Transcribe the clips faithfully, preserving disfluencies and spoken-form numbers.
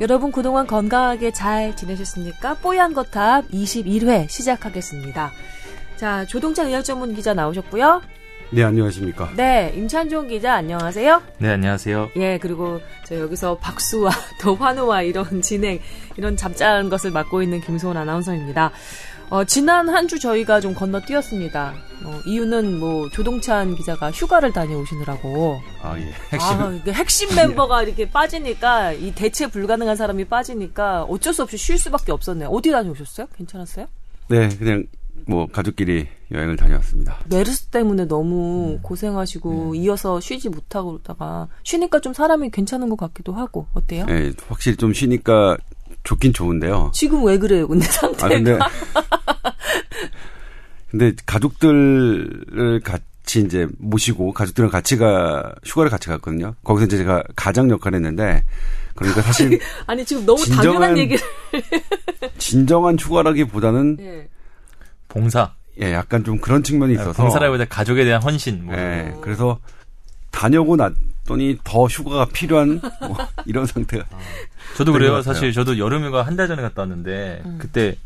여러분 그동안 건강하게 잘 지내셨습니까? 뽀얀거탑 이십일 회 시작하겠습니다. 자, 조동찬 의학전문 기자 나오셨고요. 네, 안녕하십니까. 네, 임찬종 기자 안녕하세요. 네, 안녕하세요. 예, 그리고 저 여기서 박수와 더 환호와 이런 진행, 이런 잡다한 것을 맡고 있는 김소원 아나운서입니다. 어, 지난 한 주 저희가 좀 건너뛰었습니다. 어, 이유는 뭐 조동찬 기자가 휴가를 다녀오시느라고. 아, 예. 핵심. 아, 이게 핵심 멤버가 이렇게 빠지니까, 이 대체 불가능한 사람이 빠지니까 어쩔 수 없이 쉴 수밖에 없었네요. 어디 다녀오셨어요? 괜찮았어요? 네, 그냥 뭐 가족끼리 여행을 다녀왔습니다. 메르스 때문에 너무 음. 고생하시고 음. 이어서 쉬지 못하고 그러다가 쉬니까 좀 사람이 괜찮은 것 같기도 하고. 어때요? 네, 확실히 좀 쉬니까 좋긴 좋은데요. 지금 왜 그래요? 근데 상태가. 아, 근데, 근데 가족들을 같이 이제 모시고 가족들이랑 같이 가 휴가를 같이 갔거든요. 거기서 이제 제가 가장 역할을 했는데, 그러니까 사실 아니 지금 너무 진정한, 당연한 얘기를 진정한 휴가라기보다는 네. 봉사. 예, 약간 좀 그런 측면이 있어서. 봉사라기보다 가족에 대한 헌신. 뭐. 예, 그래서 다녀오고 났더니 더 휴가가 필요한 뭐 이런 상태가. 아, 저도 그래요. 사실 저도 여름휴가 한 달 전에 갔다 왔는데 음. 그때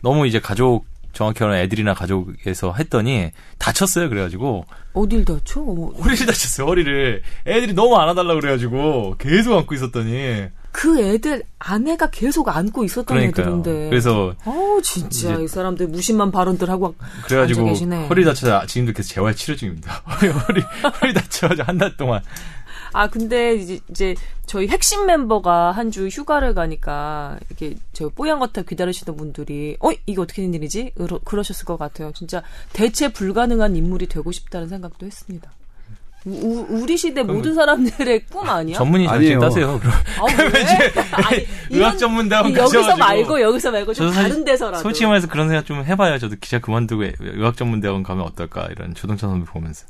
너무 이제 가족, 정확히는 애들이나 가족에서 했더니 다쳤어요. 그래가지고. 어딜 다쳐? 허리를 다쳤어요. 허리를. 애들이 너무 안아달라고 그래가지고 계속 안고 있었더니. 그 애들 아내가 계속 안고 있었던 그러니까요. 애들인데. 그래서 어 진짜 이 사람들 무심한 발언들 하고 그래가지고 앉아 계시네. 허리 다쳐서 지금도 계속 재활 치료 중입니다. 허리 허리 다쳐가지고 한 달 동안. 아 근데 이제, 이제 저희 핵심 멤버가 한 주 휴가를 가니까 이렇게 저 뽀얀거탑 기다리시던 분들이 어 이게 어떻게 된 일이지? 그러, 그러셨을 것 같아요. 진짜 대체 불가능한 인물이 되고 싶다는 생각도 했습니다. 우, 우리 시대 모든 사람들의 꿈 아니야? 전문의 정신 따세요. 아, 왜? 의학 전문대학 가셔가지고 여기서 말고 여기서 말고 좀 다른 데서라도. 솔직히 말해서 그런 생각 좀 해봐요. 저도 기자 그만두고 의학 전문대학원 가면 어떨까 이런 조동찬 선배 보면서.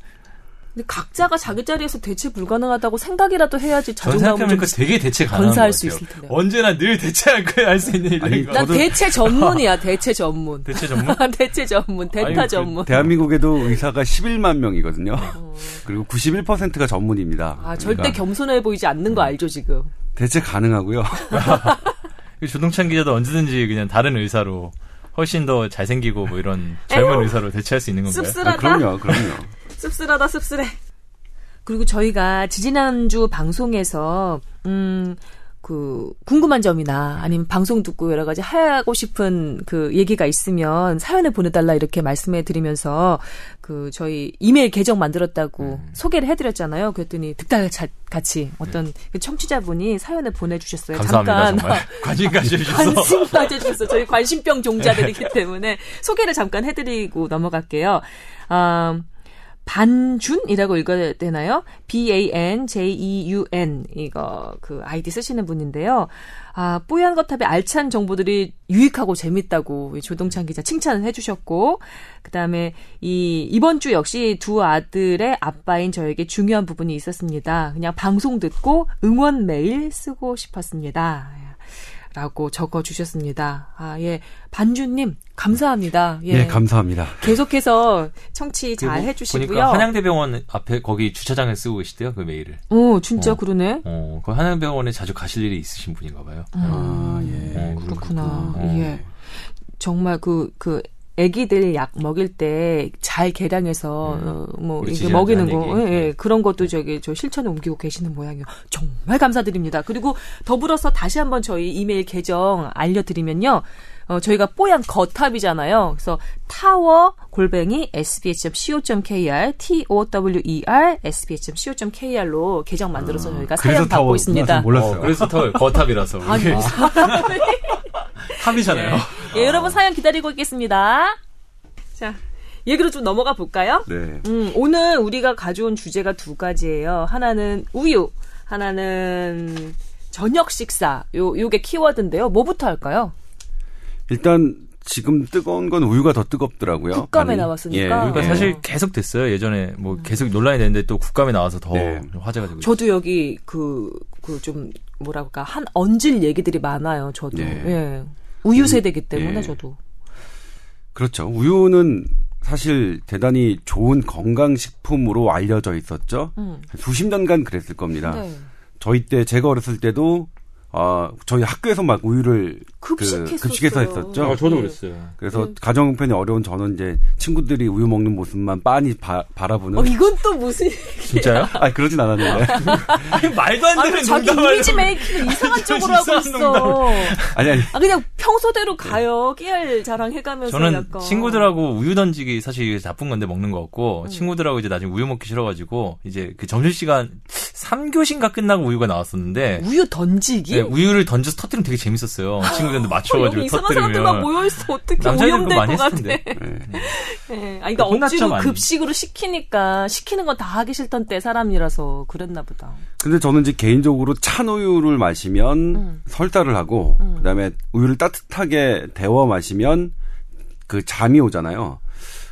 근데 각자가 자기 자리에서 대체 불가능하다고 생각이라도 해야지 자존감을 되게 대체 가능한 건사할 수 있을 텐데. 언제나 늘 대체할 거 할 수 있는 일인 거. 난 대체 전문이야. 대체 전문. 대체 전문. 대체 전문. 대타 아니, 전문. 그, 대한민국에도 의사가 십일만 명이거든요. 어. 그리고 구십일 퍼센트가 전문입니다. 아, 그러니까. 절대 겸손해 보이지 않는 거 알죠, 지금. 대체 가능하고요. 조동찬 기자도 언제든지 그냥 다른 의사로 훨씬 더 잘생기고 뭐 이런 젊은 에이, 의사로 대체할 수 있는 건가요? 씁쓸하다. 아, 그럼요. 그럼요. 씁쓸하다 씁쓸해. 그리고 저희가 지지난주 방송에서 음, 그 궁금한 점이나 아니면 방송 듣고 여러 가지 하고 싶은 그 얘기가 있으면 사연을 보내달라 이렇게 말씀해 드리면서 그 저희 이메일 계정 만들었다고 음. 소개를 해드렸잖아요. 그랬더니 득달 같이 어떤 네. 청취자분이 사연을 보내주셨어요. 감사합니다. 잠깐 정말. 관심 가져주셔서. 관심 가져주셔서 저희 관심병 종자들이기 때문에 소개를 잠깐 해드리고 넘어갈게요. 음, 반준이라고 읽어야 되나요? 비 에이 엔 제이 이 유 엔 이거 그 아이디 쓰시는 분인데요. 아, 뽀얀거탑의 알찬 정보들이 유익하고 재밌다고 조동찬 기자 칭찬을 해주셨고, 그 다음에 이 이번 주 역시 두 아들의 아빠인 저에게 중요한 부분이 있었습니다. 그냥 방송 듣고 응원 메일 쓰고 싶었습니다. 라고 적어주셨습니다. 아, 예. 반주님, 감사합니다. 예. 예, 감사합니다. 계속해서 청취 잘 해주시고요. 보니까 한양대병원 앞에 거기 주차장에 쓰고 계시대요, 그 메일을. 오, 진짜 어. 그러네. 어, 그 한양대병원에 자주 가실 일이 있으신 분인가 봐요. 음, 아, 예. 어, 그렇구나. 어. 예. 정말 그, 그, 애기들 약 먹일 때 잘 계량해서 음, 어, 뭐 이게 먹이는 거 예, 예, 그런 것도 저기 저 실천에 옮기고 계시는 모양이요. 정말 감사드립니다. 그리고 더불어서 다시 한번 저희 이메일 계정 알려드리면요. 어, 저희가 뽀얀 거탑이잖아요. 그래서 타워 골뱅이 에스비에이치 점 씨오 점 케이알 T-O-W-E-R 에스비에이치 점 씨오 점 케이알로 계정 만들어서 저희가 음, 사연 받고 타워, 있습니다. 몰랐어요. 어, 그래서 타워 거탑이라서. 아니, 뭐. 탑이잖아요. 예, 예, 여러분 사연 기다리고 있겠습니다. 자, 얘기로 좀 넘어가 볼까요? 네. 음, 오늘 우리가 가져온 주제가 두 가지예요. 하나는 우유, 하나는 저녁 식사. 요, 요게 키워드인데요. 뭐부터 할까요? 일단 지금 뜨거운 건 우유가 더 뜨겁더라고요. 국감에 아니, 나왔으니까. 예, 우유가 네. 사실 계속 됐어요. 예전에 뭐 계속 논란이 됐는데 또 국감에 나와서 더 네. 화제가 되고. 저도 있어요. 여기 그, 그 좀 뭐라 그럴까 한 얹을 얘기들이 많아요. 저도. 네. 예. 우유 세대이기 때문에 예. 저도. 그렇죠. 우유는 사실 대단히 좋은 건강식품으로 알려져 있었죠. 음. 수십 년간 그랬을 겁니다. 네. 저희 때 제가 어렸을 때도 아, 저희 학교에서 막 우유를 급식했었죠. 그, 급식해서 했었죠. 아, 저도 그랬어요. 그래서 네. 가정 형편이 어려운 저는 이제 친구들이 우유 먹는 모습만 빤히 바, 바라보는. 어, 이건 또 무슨 진짜요? 아니 그러진 않았는데. 아니, 말도 안 되는 자기 이미지 메이킹을 이상한 쪽으로 하고 있어. 아니 아니. 아 그냥 평소대로 가요. 깨알 자랑 해가면서. 저는 약간. 친구들하고 우유 던지기 사실 나쁜 건데 먹는 거 같고 음. 친구들하고 이제 나중에 우유 먹기 싫어가지고 이제 그 점심 시간 삼 교시인가 끝나고 우유가 나왔었는데. 우유 던지기? 네, 우유를 던져서 터뜨리면 되게 재밌었어요. 친구들한테 맞춰가지고 어, 이상한 터뜨리면. 이상한 사람들 막 모여있어. 어떻게 오염될 것 같아. 네. 네. 네. 아니, 그러니까 억지로 많이. 급식으로 시키니까 시키는 건 다 하기 싫던 때 사람이라서 그랬나 보다. 근데 저는 이제 개인적으로 찬 우유를 마시면 음. 설사를 하고 음. 그다음에 우유를 따뜻하게 데워 마시면 그 잠이 오잖아요.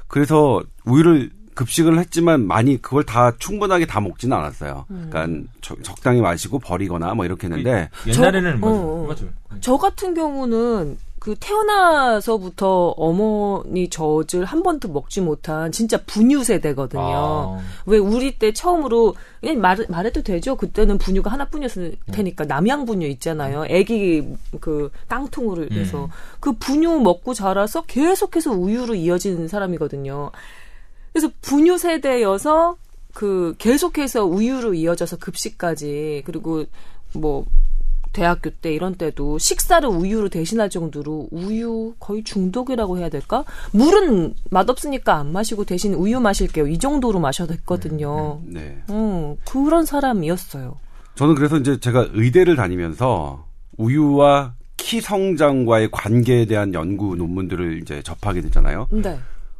그래서 우유를 급식을 했지만 많이 그걸 다 충분하게 다 먹지는 않았어요. 음. 그러니까 저, 적당히 마시고 버리거나 뭐 이렇게 했는데 옛날에는 저, 어, 맞아요. 저 같은 경우는 그 태어나서부터 어머니 젖을 한 번도 먹지 못한 진짜 분유 세대거든요. 아. 왜 우리 때 처음으로 그냥 말, 말해도 되죠. 그때는 분유가 하나뿐이었을 테니까 남양 분유 있잖아요. 애기 그 깡통으로 해서 음. 그 분유 먹고 자라서 계속해서 우유로 이어지는 사람이거든요. 그래서 분유 세대여서 그 계속해서 우유로 이어져서 급식까지 그리고 뭐 대학교 때 이런 때도 식사를 우유로 대신할 정도로 우유 거의 중독이라고 해야 될까? 물은 맛없으니까 안 마시고 대신 우유 마실게요. 이 정도로 마셔도 됐거든요. 음, 네. 음, 그런 사람이었어요. 저는 그래서 이제 제가 의대를 다니면서 우유와 키 성장과의 관계에 대한 연구 논문들을 이제 접하게 됐잖아요. 네.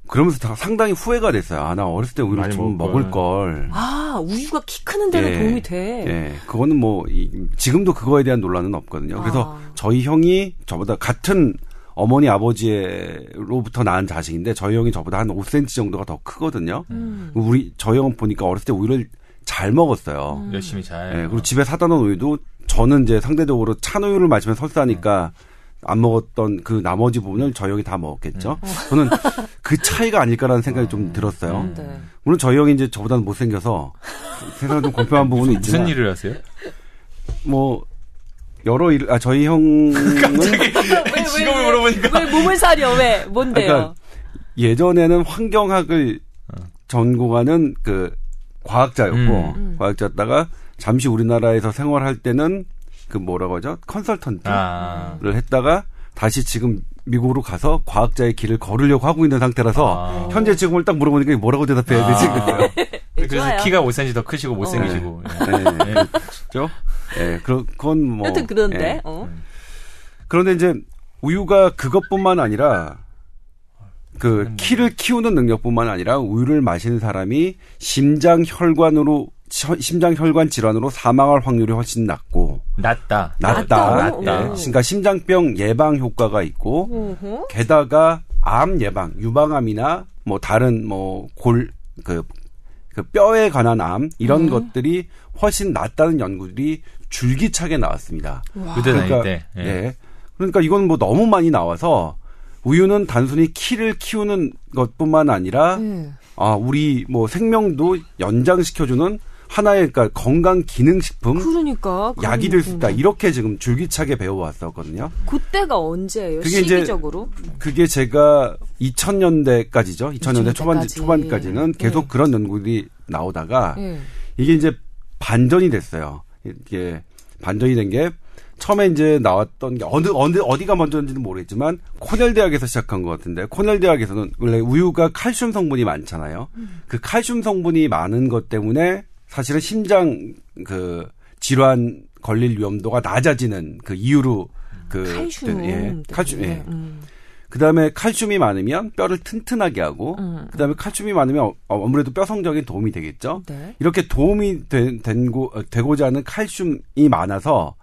그러면서 다 상당히 후회가 됐어요. 아, 나 어렸을 때 우유를 좀 먹을 걸. 아, 우유가 키 크는 데는 예, 도움이 돼. 예. 그거는 뭐, 이, 지금도 그거에 대한 논란은 없거든요. 그래서 아. 저희 형이 저보다 같은 어머니, 아버지로부터 낳은 자식인데 저희 형이 저보다 한 오 센티미터 정도가 더 크거든요. 음. 우리, 저희 형 보니까 어렸을 때 우유를 잘 먹었어요. 음. 열심히 잘. 예. 그리고 집에 사다 놓은 우유도 저는 이제 상대적으로 찬 우유를 마시면 설사하니까 음. 안 먹었던 그 나머지 부분을 저희 형이 다 먹었겠죠. 음. 저는 그 차이가 아닐까라는 생각이 음. 좀 들었어요. 네. 물론 저희 형이 이제 저보다는 못생겨서 세상에 좀 공평한 부분은 있지만. 무슨 일을 하세요? 뭐, 여러 일, 아, 저희 형은. 갑자기 직업을 물어보니까. 왜 몸을 사려? 왜? 뭔데요? 그러니까 예전에는 환경학을 전공하는 그 과학자였고, 음. 과학자였다가 잠시 우리나라에서 생활할 때는 그 뭐라고 하죠? 컨설턴트를 아. 했다가 다시 지금 미국으로 가서 과학자의 길을 걸으려고 하고 있는 상태라서 아. 현재 지금을 딱 물어보니까 뭐라고 대답해야 되지? 아. 그래서 좋아요. 키가 오 센티미터 더 크시고 못생기시고. 어. 네. 네. 네. 그렇죠? 네. 그건 뭐. 하여튼 그런데. 네. 어. 그런데 이제 우유가 그것뿐만 아니라 그 키를 키우는 능력뿐만 아니라 우유를 마시는 사람이 심장 혈관으로 심장 혈관 질환으로 사망할 확률이 훨씬 낮고 낮다. 낮다. 낮다. 예. 그러니까 심장병 예방 효과가 있고 으흠. 게다가 암 예방, 유방암이나 뭐 다른 뭐 골 그 그 뼈에 관한 암 이런 음. 것들이 훨씬 낮다는 연구들이 줄기차게 나왔습니다. 와. 그러니까 예. 예. 그러니까 이건 뭐 너무 많이 나와서 우유는 단순히 키를 키우는 것뿐만 아니라 음. 아, 우리 뭐 생명도 연장시켜 주는 하나의 그러니까 건강 기능식품, 그러니까, 그러니까. 약이 될 수 있다. 이렇게 지금 줄기차게 배워왔었거든요. 그때가 언제예요? 그게 시기적으로? 이제 그게 제가 이천 년대까지죠. 이천 년대, 이천 년대까지. 초반, 초반까지는 계속 네. 그런 연구들이 나오다가 네. 이게 이제 반전이 됐어요. 이게 반전이 된 게 처음에 이제 나왔던 게 어느, 어느, 어디가 먼저인지는 모르겠지만 코넬 대학에서 시작한 것 같은데 코넬 대학에서는 원래 우유가 칼슘 성분이 많잖아요. 음. 그 칼슘 성분이 많은 것 때문에 사실은 심장 그 질환 걸릴 위험도가 낮아지는 그 이유로 그 칼슘, 예, 칼슘, 예. 음. 그다음에 칼슘이 많으면 뼈를 튼튼하게 하고 음. 그다음에 칼슘이 많으면 아무래도 뼈 성장에 도움이 되겠죠. 네. 이렇게 도움이 된, 된 고, 되고자 하는 칼슘이 많아서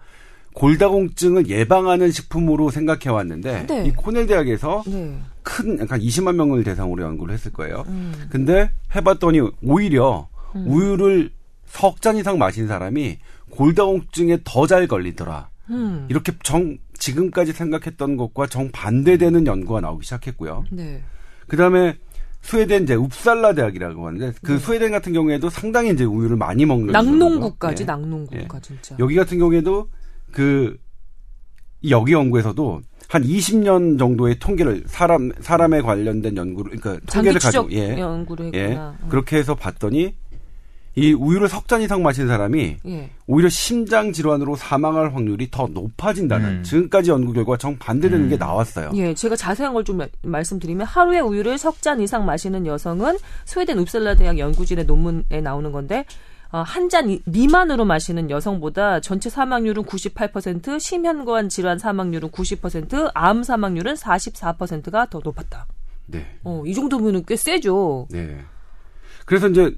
골다공증을 예방하는 식품으로 생각해 왔는데 네. 이 코넬 대학에서 네. 큰 약간 이십만 명을 대상으로 연구를 했을 거예요. 음. 근데 해봤더니 오히려 음. 우유를 석 잔 이상 마신 사람이 골다공증에 더 잘 걸리더라. 음. 이렇게 정 지금까지 생각했던 것과 정반대되는 연구가 나오기 시작했고요. 네. 그다음에 스웨덴 이제 웁살라 대학이라고 하는데 그 네. 스웨덴 같은 경우에도 상당히 이제 우유를 많이 먹는 낙농국까지 네. 낙농국가 네. 진짜. 여기 같은 경우에도 그 여기 연구에서도 한 이십 년 정도의 통계를 사람 사람에 관련된 연구를 그러니까 통계를 가지고 예. 연구를 했구나. 예. 그렇게 해서 봤더니 이 우유를 석 잔 이상 마신 사람이 예. 오히려 심장 질환으로 사망할 확률이 더 높아진다는 음. 지금까지 연구 결과 정반대되는 음. 게 나왔어요. 예, 제가 자세한 걸 좀 말씀드리면 하루에 우유를 석 잔 이상 마시는 여성은 스웨덴 웁살라 대학 연구진의 논문에 나오는 건데 어, 한 잔 미만으로 마시는 여성보다 전체 사망률은 구십팔 퍼센트, 심혈관 질환 사망률은 구십 퍼센트, 암 사망률은 사십사 퍼센트가 더 높았다. 네. 어, 이 정도면은 꽤 세죠. 네. 그래서 이제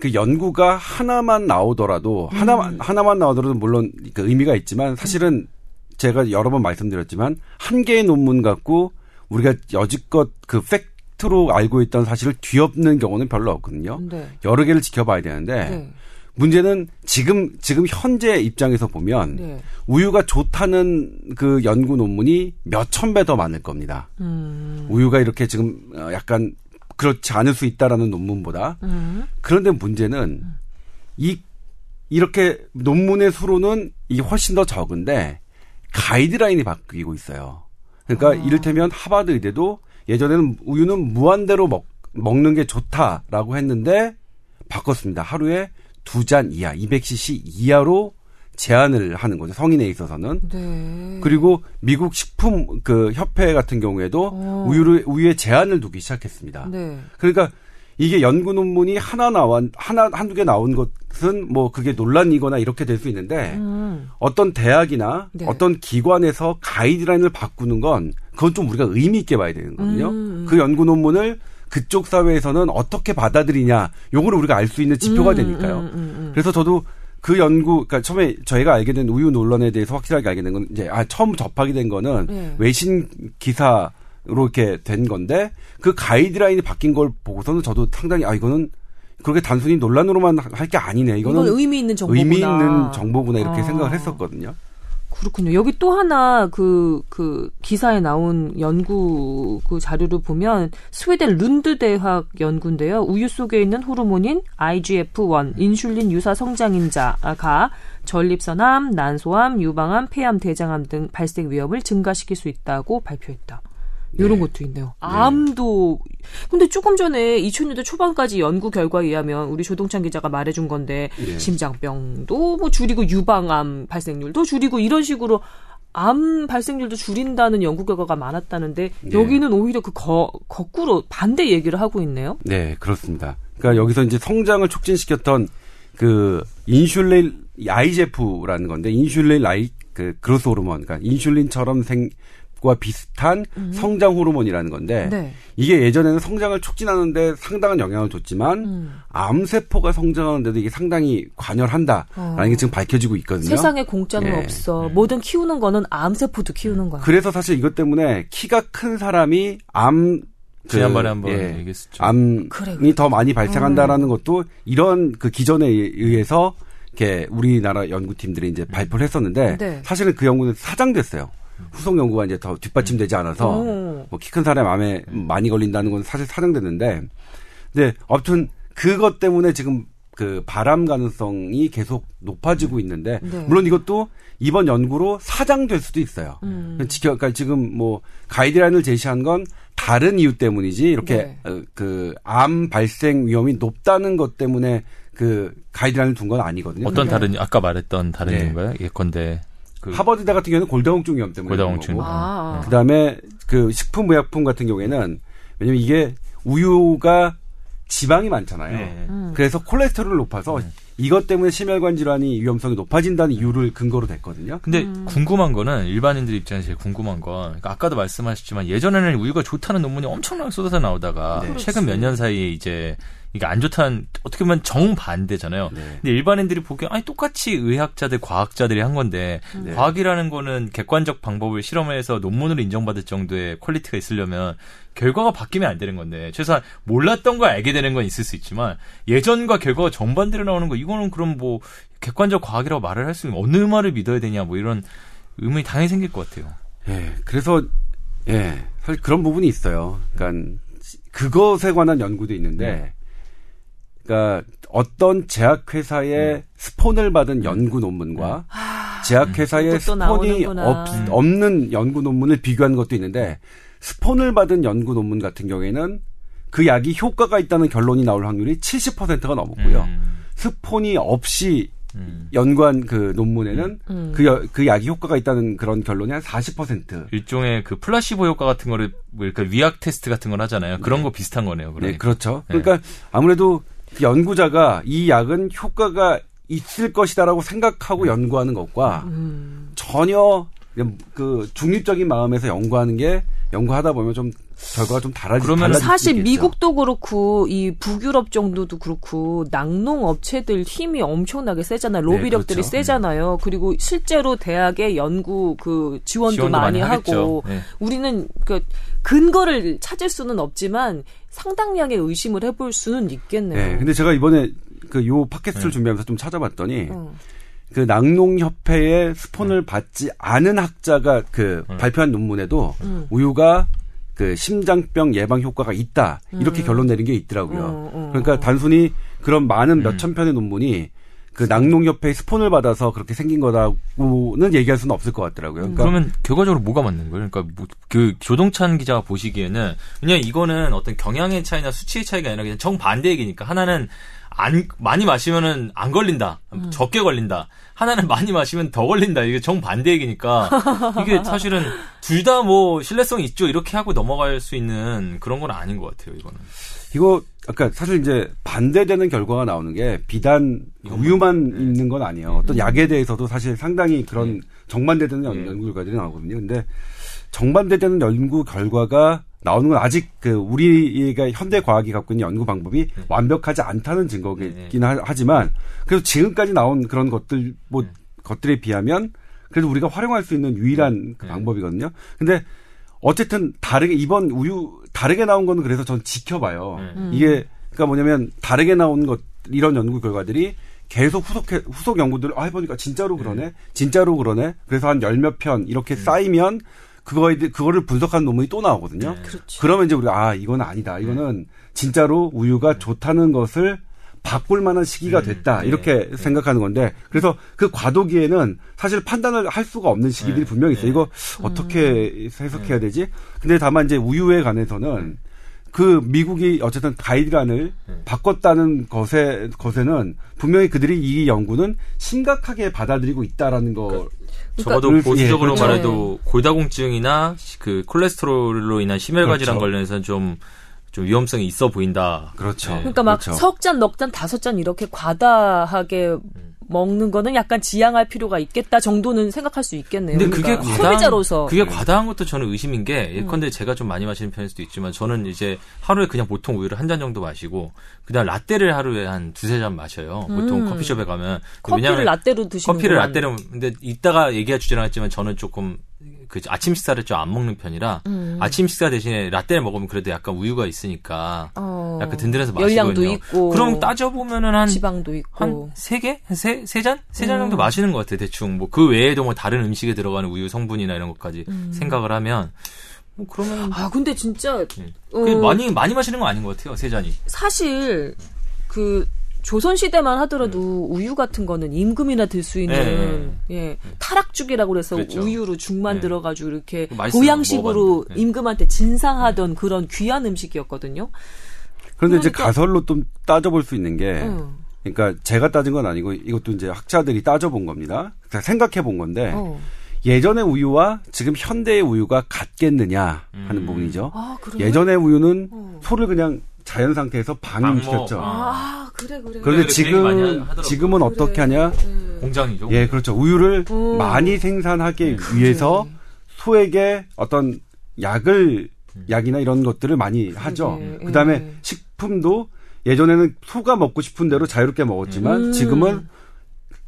그 연구가 하나만 나오더라도 음. 하나만 하나만 나오더라도 물론 그 의미가 있지만 사실은 제가 여러 번 말씀드렸지만 한 개의 논문 갖고 우리가 여지껏 그 팩 로 알고 있던 사실을 뒤엎는 경우는 별로 없거든요. 네. 여러 개를 지켜봐야 되는데 네. 문제는 지금 지금 현재 입장에서 보면 네. 우유가 좋다는 그 연구 논문이 몇천 배 더 많을 겁니다. 음. 우유가 이렇게 지금 약간 그렇지 않을 수 있다라는 논문보다 음. 그런데 문제는 이 이렇게 논문의 수로는 이게 훨씬 더 적은데 가이드라인이 바뀌고 있어요. 그러니까 아. 이를테면 하버드 의대도 예전에는 우유는 무한대로 먹, 먹는 게 좋다라고 했는데 바꿨습니다. 하루에 두 잔 이하, 이백 씨씨 이하로 제한을 하는 거죠. 성인에 있어서는. 네. 그리고 미국 식품 그 협회 같은 경우에도 오. 우유를 우유에 제한을 두기 시작했습니다. 네. 그러니까 이게 연구 논문이 하나 나와 하나 한두 개 나온 것은 뭐 그게 논란이거나 이렇게 될 수 있는데 음. 어떤 대학이나 네. 어떤 기관에서 가이드라인을 바꾸는 건 그건 좀 우리가 의미 있게 봐야 되는 거거든요. 음. 그 연구 논문을 그쪽 사회에서는 어떻게 받아들이냐 요걸 우리가 알 수 있는 지표가 음. 되니까요. 음. 음. 음. 그래서 저도 그 연구, 그러니까 처음에 저희가 알게 된 우유 논란에 대해서 확실하게 알게 된 건 이제 아 처음 접하게 된 거는 네. 외신 기사 로 이렇게 된 건데 그 가이드라인이 바뀐 걸 보고서는 저도 상당히 아 이거는 그렇게 단순히 논란으로만 할 게 아니네. 이거는 이건 의미 있는 정보구나. 의미 있는 정보구나 이렇게 아. 생각을 했었거든요. 그렇군요. 여기 또 하나 그, 그 기사에 나온 연구 그 자료를 보면 스웨덴 룬드 대학 연구인데요. 우유 속에 있는 호르몬인 아이지에프 원, 인슐린 유사 성장인자가 전립선암, 난소암, 유방암, 폐암, 대장암 등 발생 위험을 증가시킬 수 있다고 발표했다. 이런 네. 것도 있네요. 암도. 네. 근데 조금 전에 이천 년대 초반까지 연구 결과에 의하면 우리 조동찬 기자가 말해준 건데 네. 심장병도 뭐 줄이고 유방암 발생률도 줄이고 이런 식으로 암 발생률도 줄인다는 연구 결과가 많았다는데 네. 여기는 오히려 그 거, 거꾸로 반대 얘기를 하고 있네요. 네, 그렇습니다. 그러니까 여기서 이제 성장을 촉진시켰던 그 인슐린 아이지에프라는 건데 인슐린 아이 그 그로스 호르몬, 그러니까 인슐린처럼 생 과 비슷한 음. 성장 호르몬이라는 건데 네. 이게 예전에는 성장을 촉진하는 데 상당한 영향을 줬지만 음. 암세포가 성장하는 데도 이게 상당히 관여를 한다라는 어. 게 지금 밝혀지고 있거든요. 세상에 공짜는 네. 없어. 뭐든 키우는 거는 암세포도 키우는 거야. 그래서 사실 이것 때문에 키가 큰 사람이 암 지난번에 한번 예, 얘기했었죠. 암이 그래, 그래. 더 많이 발생한다라는 음. 것도 이런 그 기전에 의해서 이렇게 우리나라 연구팀들이 이제 발표를 했었는데 네. 사실은 그 연구는 사장됐어요. 후속 연구가 이제 더 뒷받침되지 않아서 뭐 키 큰 사람의 암에 많이 걸린다는 건 사실 사정됐는데, 근데 아무튼 그것 때문에 지금 그 발암 가능성이 계속 높아지고 있는데, 네. 물론 이것도 이번 연구로 사장될 수도 있어요. 음. 그러니까 지금 뭐 가이드라인을 제시한 건 다른 이유 때문이지 이렇게 네. 그 암 발생 위험이 높다는 것 때문에 그 가이드라인을 둔 건 아니거든요. 어떤 네. 다른 아까 말했던 다른 네. 건가요? 예컨대. 그 하버드대 같은 경우는 골다공증 위험 때문에 골다공증. 아. 그다음에 그 식품의약품 같은 경우에는 왜냐면 이게 우유가 지방이 많잖아요. 네. 음. 그래서 콜레스테롤이 높아서 네. 이것 때문에 심혈관 질환이 위험성이 높아진다는 이유를 근거로 댔거든요. 근데 음. 궁금한 거는 일반인들 입장에서 제일 궁금한 건 그러니까 아까도 말씀하셨지만 예전에는 우유가 좋다는 논문이 엄청나게 쏟아져 나오다가 네. 최근 몇 년 사이에 이제 이게 안 좋다는 어떻게 보면 정반대잖아요. 네. 근데 일반인들이 보기엔 아니 똑같이 의학자들, 과학자들이 한 건데 네. 과학이라는 거는 객관적 방법을 실험해서 논문으로 인정받을 정도의 퀄리티가 있으려면 결과가 바뀌면 안 되는 건데 최소한 몰랐던 걸 알게 되는 건 있을 수 있지만 예전과 결과가 정반대로 나오는 거 이거는 그럼 뭐 객관적 과학이라고 말을 할 수 있는 어느 말을 믿어야 되냐 뭐 이런 의문이 당연히 생길 것 같아요. 예, 그래서 예 사실 그런 부분이 있어요. 그러니까 그것에 관한 연구도 있는데. 네. 그러니까 어떤 제약회사의 네. 스폰을 받은 연구 논문과 네. 제약회사에 스폰이 없, 없는 연구 논문을 비교한 것도 있는데 스폰을 받은 연구 논문 같은 경우에는 그 약이 효과가 있다는 결론이 나올 확률이 칠십 퍼센트가 넘었고요. 음. 스폰이 없이 음. 연구한 그 논문에는 음. 그, 여, 그 약이 효과가 있다는 그런 결론이 한 사십 퍼센트. 일종의 그 플라시보 효과 같은 거를 그러니까 위약 테스트 같은 걸 하잖아요. 그런 네. 거 비슷한 거네요. 그러니까. 네, 그렇죠. 네. 그러니까 아무래도 연구자가 이 약은 효과가 있을 것이다라고 생각하고 연구하는 것과 음. 전혀 그 중립적인 마음에서 연구하는 게 연구하다 보면 좀 결과가 좀 달라질 수 있겠죠. 그러면 사실 미국도 그렇고 이 북유럽 정도도 그렇고 낙농업체들 힘이 엄청나게 세잖아요. 로비력들이 네, 그렇죠. 세잖아요. 그리고 실제로 대학의 연구 그 지원도, 지원도 많이, 많이 하고 네. 우리는 그 근거를 찾을 수는 없지만 상당량의 의심을 해볼 수는 있겠네요. 네, 근데 제가 이번에 그 요 팟캐스트를 네. 준비하면서 좀 찾아봤더니 음. 그 낙농협회의 스폰을 음. 받지 않은 학자가 그 음. 발표한 논문에도 음. 우유가 그 심장병 예방 효과가 있다. 이렇게 음. 결론 내린 게 있더라고요. 음, 음, 그러니까 음. 단순히 그런 많은 몇천 편의 논문이 그 낙농협회의 스폰을 받아서 그렇게 생긴 거라고는 얘기할 수는 없을 것 같더라고요. 그러니까 그러면 결과적으로 뭐가 맞는 거예요? 그러니까 뭐 그 조동찬 기자가 보시기에는 그냥 이거는 어떤 경향의 차이나 수치의 차이가 아니라 그냥 정반대 얘기니까 하나는 안, 많이 마시면은 안 걸린다. 음. 적게 걸린다. 하나는 많이 마시면 더 걸린다. 이게 정반대 얘기니까. 이게 사실은 둘 다 뭐 신뢰성이 있죠. 이렇게 하고 넘어갈 수 있는 그런 건 아닌 것 같아요, 이거는. 이거, 아까 사실 이제 반대되는 결과가 나오는 게 비단 우유만 네. 있는 건 아니에요. 어떤 음. 약에 대해서도 사실 상당히 그런 네. 정반대되는 네. 연구 결과들이 나오거든요. 근데 정반대되는 연구 결과가 나오는 건 아직 그 우리가 현대 과학이 갖고 있는 연구 방법이 네. 완벽하지 않다는 증거이긴 네. 하지만 그래도 지금까지 나온 그런 것들 뭐 네. 것들에 비하면 그래도 우리가 활용할 수 있는 유일한 그 네. 방법이거든요. 근데 어쨌든 다르게 이번 우유 다르게 나온 거는 그래서 전 지켜봐요. 네. 이게 그러니까 뭐냐면 다르게 나온 것 이런 연구 결과들이 계속 후속 후속 연구들을 아, 해보니까 진짜로 그러네, 네. 진짜로 그러네. 그래서 한 열 몇 편 이렇게 네. 쌓이면. 그거에 그거를 분석한 논문이 또 나오거든요. 네. 그렇죠. 그러면 이제 우리가 아 이건 아니다. 이거는 진짜로 우유가 네. 좋다는 것을 바꿀 만한 시기가 네. 됐다. 이렇게 네. 생각하는 건데 그래서 그 과도기에는 사실 판단을 할 수가 없는 시기들이 네. 분명히 있어요. 이거 음. 어떻게 해석해야 네. 되지? 근데 다만 이제 우유에 관해서는 그 미국이 어쨌든 가이드라인을 네. 바꿨다는 것에 것에는 분명히 그들이 이 연구는 심각하게 받아들이고 있다라는 거. 그러니까. 적어도 그러니까, 보수적으로 예, 말해도 네. 골다공증이나 그 콜레스테롤로 인한 심혈관 질환 그렇죠. 관련해서는 좀, 좀 위험성이 있어 보인다. 그렇죠. 네. 그러니까 막 그렇죠. 석 잔, 넉 잔, 다섯 잔 이렇게 과다하게 먹는 거는 약간 지양할 필요가 있겠다 정도는 생각할 수 있겠네요. 근데 그러니까. 그게 과다한, 소비자로서. 그게 과다한 것도 저는 의심인 게 예컨대 음. 제가 좀 많이 마시는 편일 수도 있지만 저는 이제 하루에 그냥 보통 우유를 한 잔 정도 마시고 그다음 라떼를 하루에 한 두세 잔 마셔요. 보통 음. 커피숍에 가면. 커피를 라떼로 드시는 커피를 라떼로. 근데 이따가 얘기할 주제랑 했지만 저는 조금 그 아침 식사를 좀 안 먹는 편이라 음. 아침 식사 대신에 라떼를 먹으면 그래도 약간 우유가 있으니까 어. 약간 든든해서 마시거든요. 열량도 있고. 그럼 따져보면은 한 지방도 있고. 한 세 개? 한 세, 세 잔? 세 잔 음. 정도 마시는 것 같아요. 대충. 뭐 그 외에도 뭐 다른 음식에 들어가는 우유 성분이나 이런 것까지 음. 생각을 하면 뭐 그러면 아, 근데 진짜 네. 어. 많이 많이 마시는 건 아닌 것 같아요. 세 잔이. 사실 그 조선시대만 하더라도 음. 우유 같은 거는 임금이나 들 수 있는 네. 예, 타락죽이라고 그래서 그렇죠. 우유로 죽 만들어가지고 네. 이렇게 보양식으로 네. 임금한테 진상하던 네. 그런 귀한 음식이었거든요. 그런데 그러니까, 이제 가설로 좀 따져볼 수 있는 게 음. 그러니까 제가 따진 건 아니고 이것도 이제 학자들이 따져본 겁니다. 생각해본 건데 어. 예전의 우유와 지금 현대의 우유가 같겠느냐 하는 음. 부분이죠. 아, 예전의 우유는 어. 소를 그냥 자연 상태에서 방임시켰죠. 아, 그래, 그래. 그런데 그래, 지금, 지금은 그래. 어떻게 하냐? 네. 공장이죠. 예, 그렇죠. 우유를 음. 많이 생산하기 네. 위해서 그래. 소에게 어떤 약을, 약이나 이런 것들을 많이 그래. 하죠. 네. 그 다음에 네. 식품도 예전에는 소가 먹고 싶은 대로 자유롭게 먹었지만 음. 지금은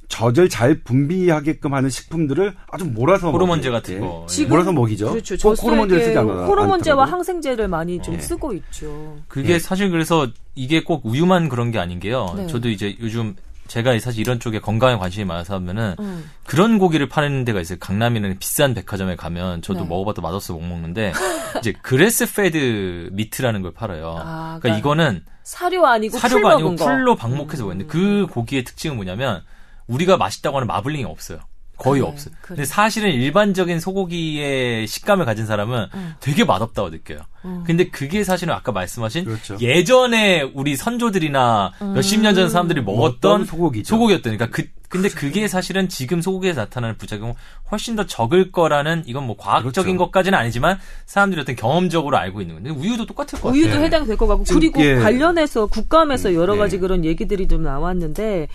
젖을 잘 분비하게끔 하는 식품들을 아주 몰아서 호르몬제 먹이. 같은 거 예. 몰아서 먹이죠. 그렇죠. 꼭 호르몬제를 쓰지 않아요. 호르몬제와 항생제를 많이 좀 예. 쓰고 있죠. 그게 예. 사실 그래서 이게 꼭 우유만 그런 게 아닌 게요. 네. 저도 이제 요즘 제가 사실 이런 쪽에 건강에 관심이 많아서 하면은 음. 그런 고기를 파는 데가 있어요. 강남이라는 비싼 백화점에 가면 저도 네. 먹어봐도 맛없어 못 먹는데 이제 그레스페드 미트라는 걸 팔아요. 아, 그러니까, 그러니까 이거는 사료 아니고 사료가 풀 아니고 먹은 풀로 거. 방목해서 먹는데 음. 그 고기의 특징은 뭐냐면 우리가 맛있다고 하는 마블링이 없어요. 거의 그래, 없어요. 그래. 근데 사실은 일반적인 소고기의 식감을 가진 사람은 음. 되게 맛없다고 느껴요. 음. 근데 그게 사실은 아까 말씀하신 그렇죠. 예전에 우리 선조들이나 음. 몇십 년 전 사람들이 먹었던 소고기죠. 소고기였던. 그러니까 그 근데 그게 사실은 지금 소고기에서 나타나는 부작용은 훨씬 더 적을 거라는, 이건 뭐 과학적인 그렇죠. 것까지는 아니지만 사람들이 어떤 경험적으로 알고 있는 건데, 우유도 똑같을 것 같아요. 우유도 네. 해당이 될 것 같고, 그리고 예. 관련해서 국감에서 여러 가지 예. 그런 얘기들이 좀 나왔는데,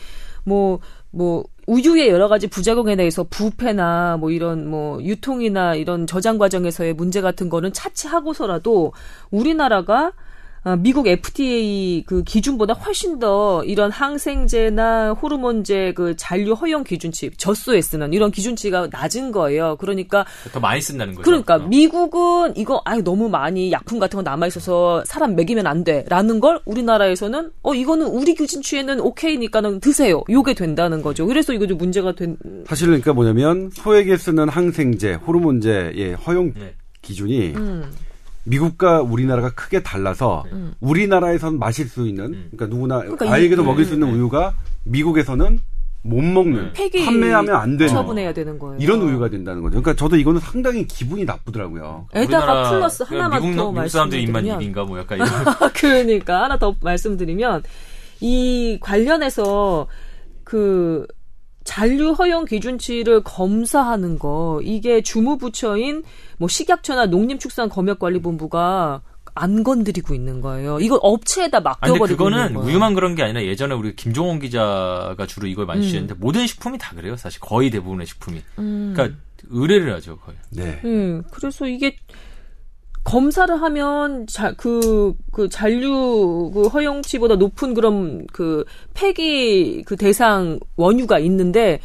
뭐, 뭐, 우유의 여러 가지 부작용에 대해서 부패나 뭐 이런 뭐 유통이나 이런 저장 과정에서의 문제 같은 거는 차치하고서라도 우리나라가 미국 에프디에이 그 기준보다 훨씬 더 이런 항생제나 호르몬제 그 잔류 허용 기준치, 젖소에 쓰는 이런 기준치가 낮은 거예요. 그러니까 더 많이 쓴다는 거죠. 그러니까 어. 미국은 이거 아이 너무 많이 약품 같은 거 남아 있어서 사람 먹이면 안 돼라는 걸 우리나라에서는 어 이거는 우리 기준치에는 오케이니까는 드세요. 요게 된다는 거죠. 그래서 이거 좀 문제가 된. 사실 그러니까 뭐냐면 소에게 쓰는 항생제, 호르몬제의 허용 네. 기준이. 음. 미국과 우리나라가 크게 달라서 음. 우리나라에선 마실 수 있는, 그러니까 누구나 그러니까 아이에게도 이, 먹일 음, 수 있는 우유가 미국에서는 못 먹는, 폐기, 판매하면 안 되는, 처분해야 되는 거예요. 이런 우유가 된다는 거죠. 그러니까 저도 이거는 상당히 기분이 나쁘더라고요. 에다가 플러스 하나만 미국, 더 미국 사람들 입만 입인가 뭐 약간 이런. 그러니까 하나 더 말씀드리면, 이 관련해서 그 잔류 허용 기준치를 검사하는 거, 이게 주무부처인 뭐 식약처나 농림축산검역관리본부가 안 건드리고 있는 거예요. 이걸 업체에다 맡겨버리고 있는 거예요. 그거는 우유만 그런 게 아니라 예전에 우리 김종원 기자가 주로 이걸 많이 주셨는데 음. 모든 식품이 다 그래요. 사실 거의 대부분의 식품이. 음. 그러니까 의뢰를 하죠. 거의. 네. 음, 그래서 이게 검사를 하면 자, 그, 그 잔류 그 허용치보다 높은 그런 그 폐기 그 대상 원유가 있는데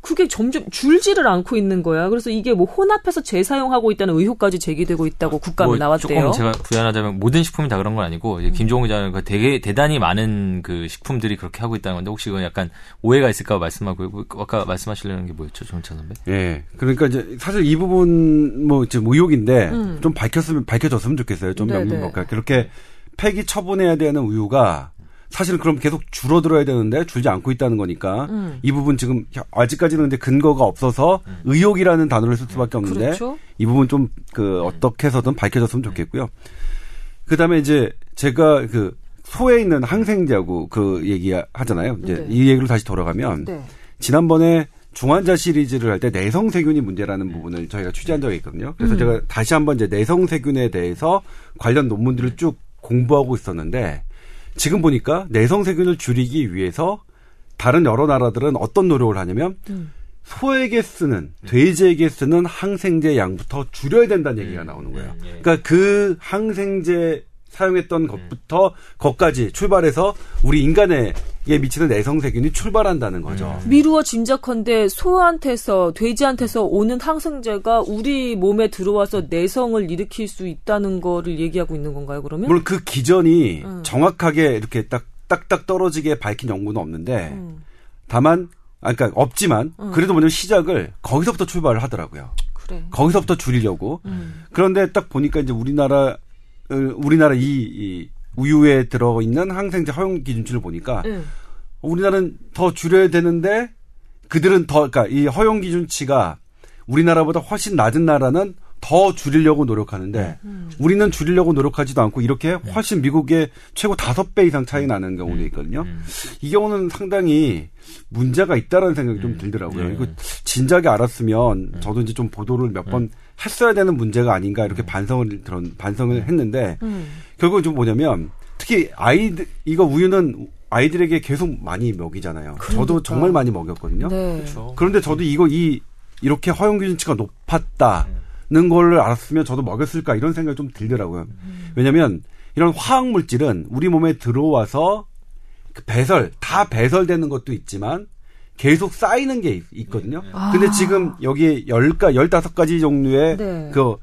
그게 점점 줄지를 않고 있는 거야. 그래서 이게 뭐 혼합해서 재사용하고 있다는 의혹까지 제기되고 있다고 국감에 뭐 나왔대요. 조금 제가 부연하자면 모든 식품이 다 그런 건 아니고 음. 김종우 기자는 그 되게 대단히 많은 그 식품들이 그렇게 하고 있다는 건데, 혹시 그건 약간 오해가 있을까 말씀하고, 아까 말씀하시려는 게 뭐였죠, 조동찬 선배? 예. 그러니까 이제 사실 이 부분 뭐 지금 의혹인데 음. 좀 밝혔으면 밝혀졌으면 좋겠어요. 좀 명확하게 그렇게 폐기 처분해야 되는 우유가 사실은 그럼 계속 줄어들어야 되는데 줄지 않고 있다는 거니까 음. 이 부분 지금 아직까지는 근데 근거가 없어서 음. 의혹이라는 단어를 쓸 수밖에 없는데 그렇죠? 이 부분 좀 그 어떻게 해서든 밝혀졌으면 좋겠고요. 그다음에 이제 제가 그 소에 있는 항생제하고 그 얘기하잖아요. 이제 네. 이 얘기로 다시 돌아가면 네. 지난번에 중환자 시리즈를 할 때 내성세균이 문제라는 부분을 저희가 취재한 적이 있거든요. 그래서 음. 제가 다시 한번 이제 내성세균에 대해서 관련 논문들을 쭉 공부하고 있었는데, 지금 보니까 내성세균을 줄이기 위해서 다른 여러 나라들은 어떤 노력을 하냐면 음. 소에게 쓰는, 돼지에게 쓰는 항생제 양부터 줄여야 된다는 얘기가 나오는 거예요. 그러니까 그 항생제 사용했던 것부터 것까지 출발해서 우리 인간에 미치는 내성세균이 출발한다는 거죠. 미루어 짐작컨대 소한테서, 돼지한테서 오는 항생제가 우리 몸에 들어와서 내성을 일으킬 수 있다는 거를 얘기하고 있는 건가요, 그러면? 물론 그 기전이 음. 정확하게 이렇게 딱, 딱딱 떨어지게 밝힌 연구는 없는데, 음. 다만, 아, 그러니까 없지만, 음. 그래도 먼저 시작을 거기서부터 출발을 하더라고요. 그래. 거기서부터 줄이려고. 음. 그런데 딱 보니까 이제 우리나라, 우리나라 이, 이 우유에 들어있는 항생제 허용 기준치를 보니까 응. 우리나라는 더 줄여야 되는데 그들은 더, 그러니까 이 허용 기준치가 우리나라보다 훨씬 낮은 나라는 더 줄이려고 노력하는데 응. 우리는 줄이려고 노력하지도 않고 이렇게 훨씬 미국의 최고 다섯 배 이상 차이 나는 경우도 있거든요. 응. 이 경우는 상당히 문제가 있다라는 생각이 응. 좀 들더라고요. 응. 이거 진작에 알았으면 응. 저도 이제 좀 보도를 몇 번 응. 했어야 되는 문제가 아닌가, 이렇게 반성을 그런 반성을 했는데 음. 결국 좀 뭐냐면, 특히 아이들, 이거 우유는 아이들에게 계속 많이 먹이잖아요. 그러니까. 저도 정말 많이 먹였거든요. 네. 그렇죠. 그런데 저도 이거 이 이렇게 허용 기준치가 높았다는 걸 알았으면 저도 먹였을까, 이런 생각이 좀 들더라고요. 음. 왜냐하면 이런 화학 물질은 우리 몸에 들어와서 배설, 다 배설되는 것도 있지만 계속 쌓이는 게 있거든요. 아. 근데 지금 여기에 열가, 열다섯 가지 종류의 네. 그,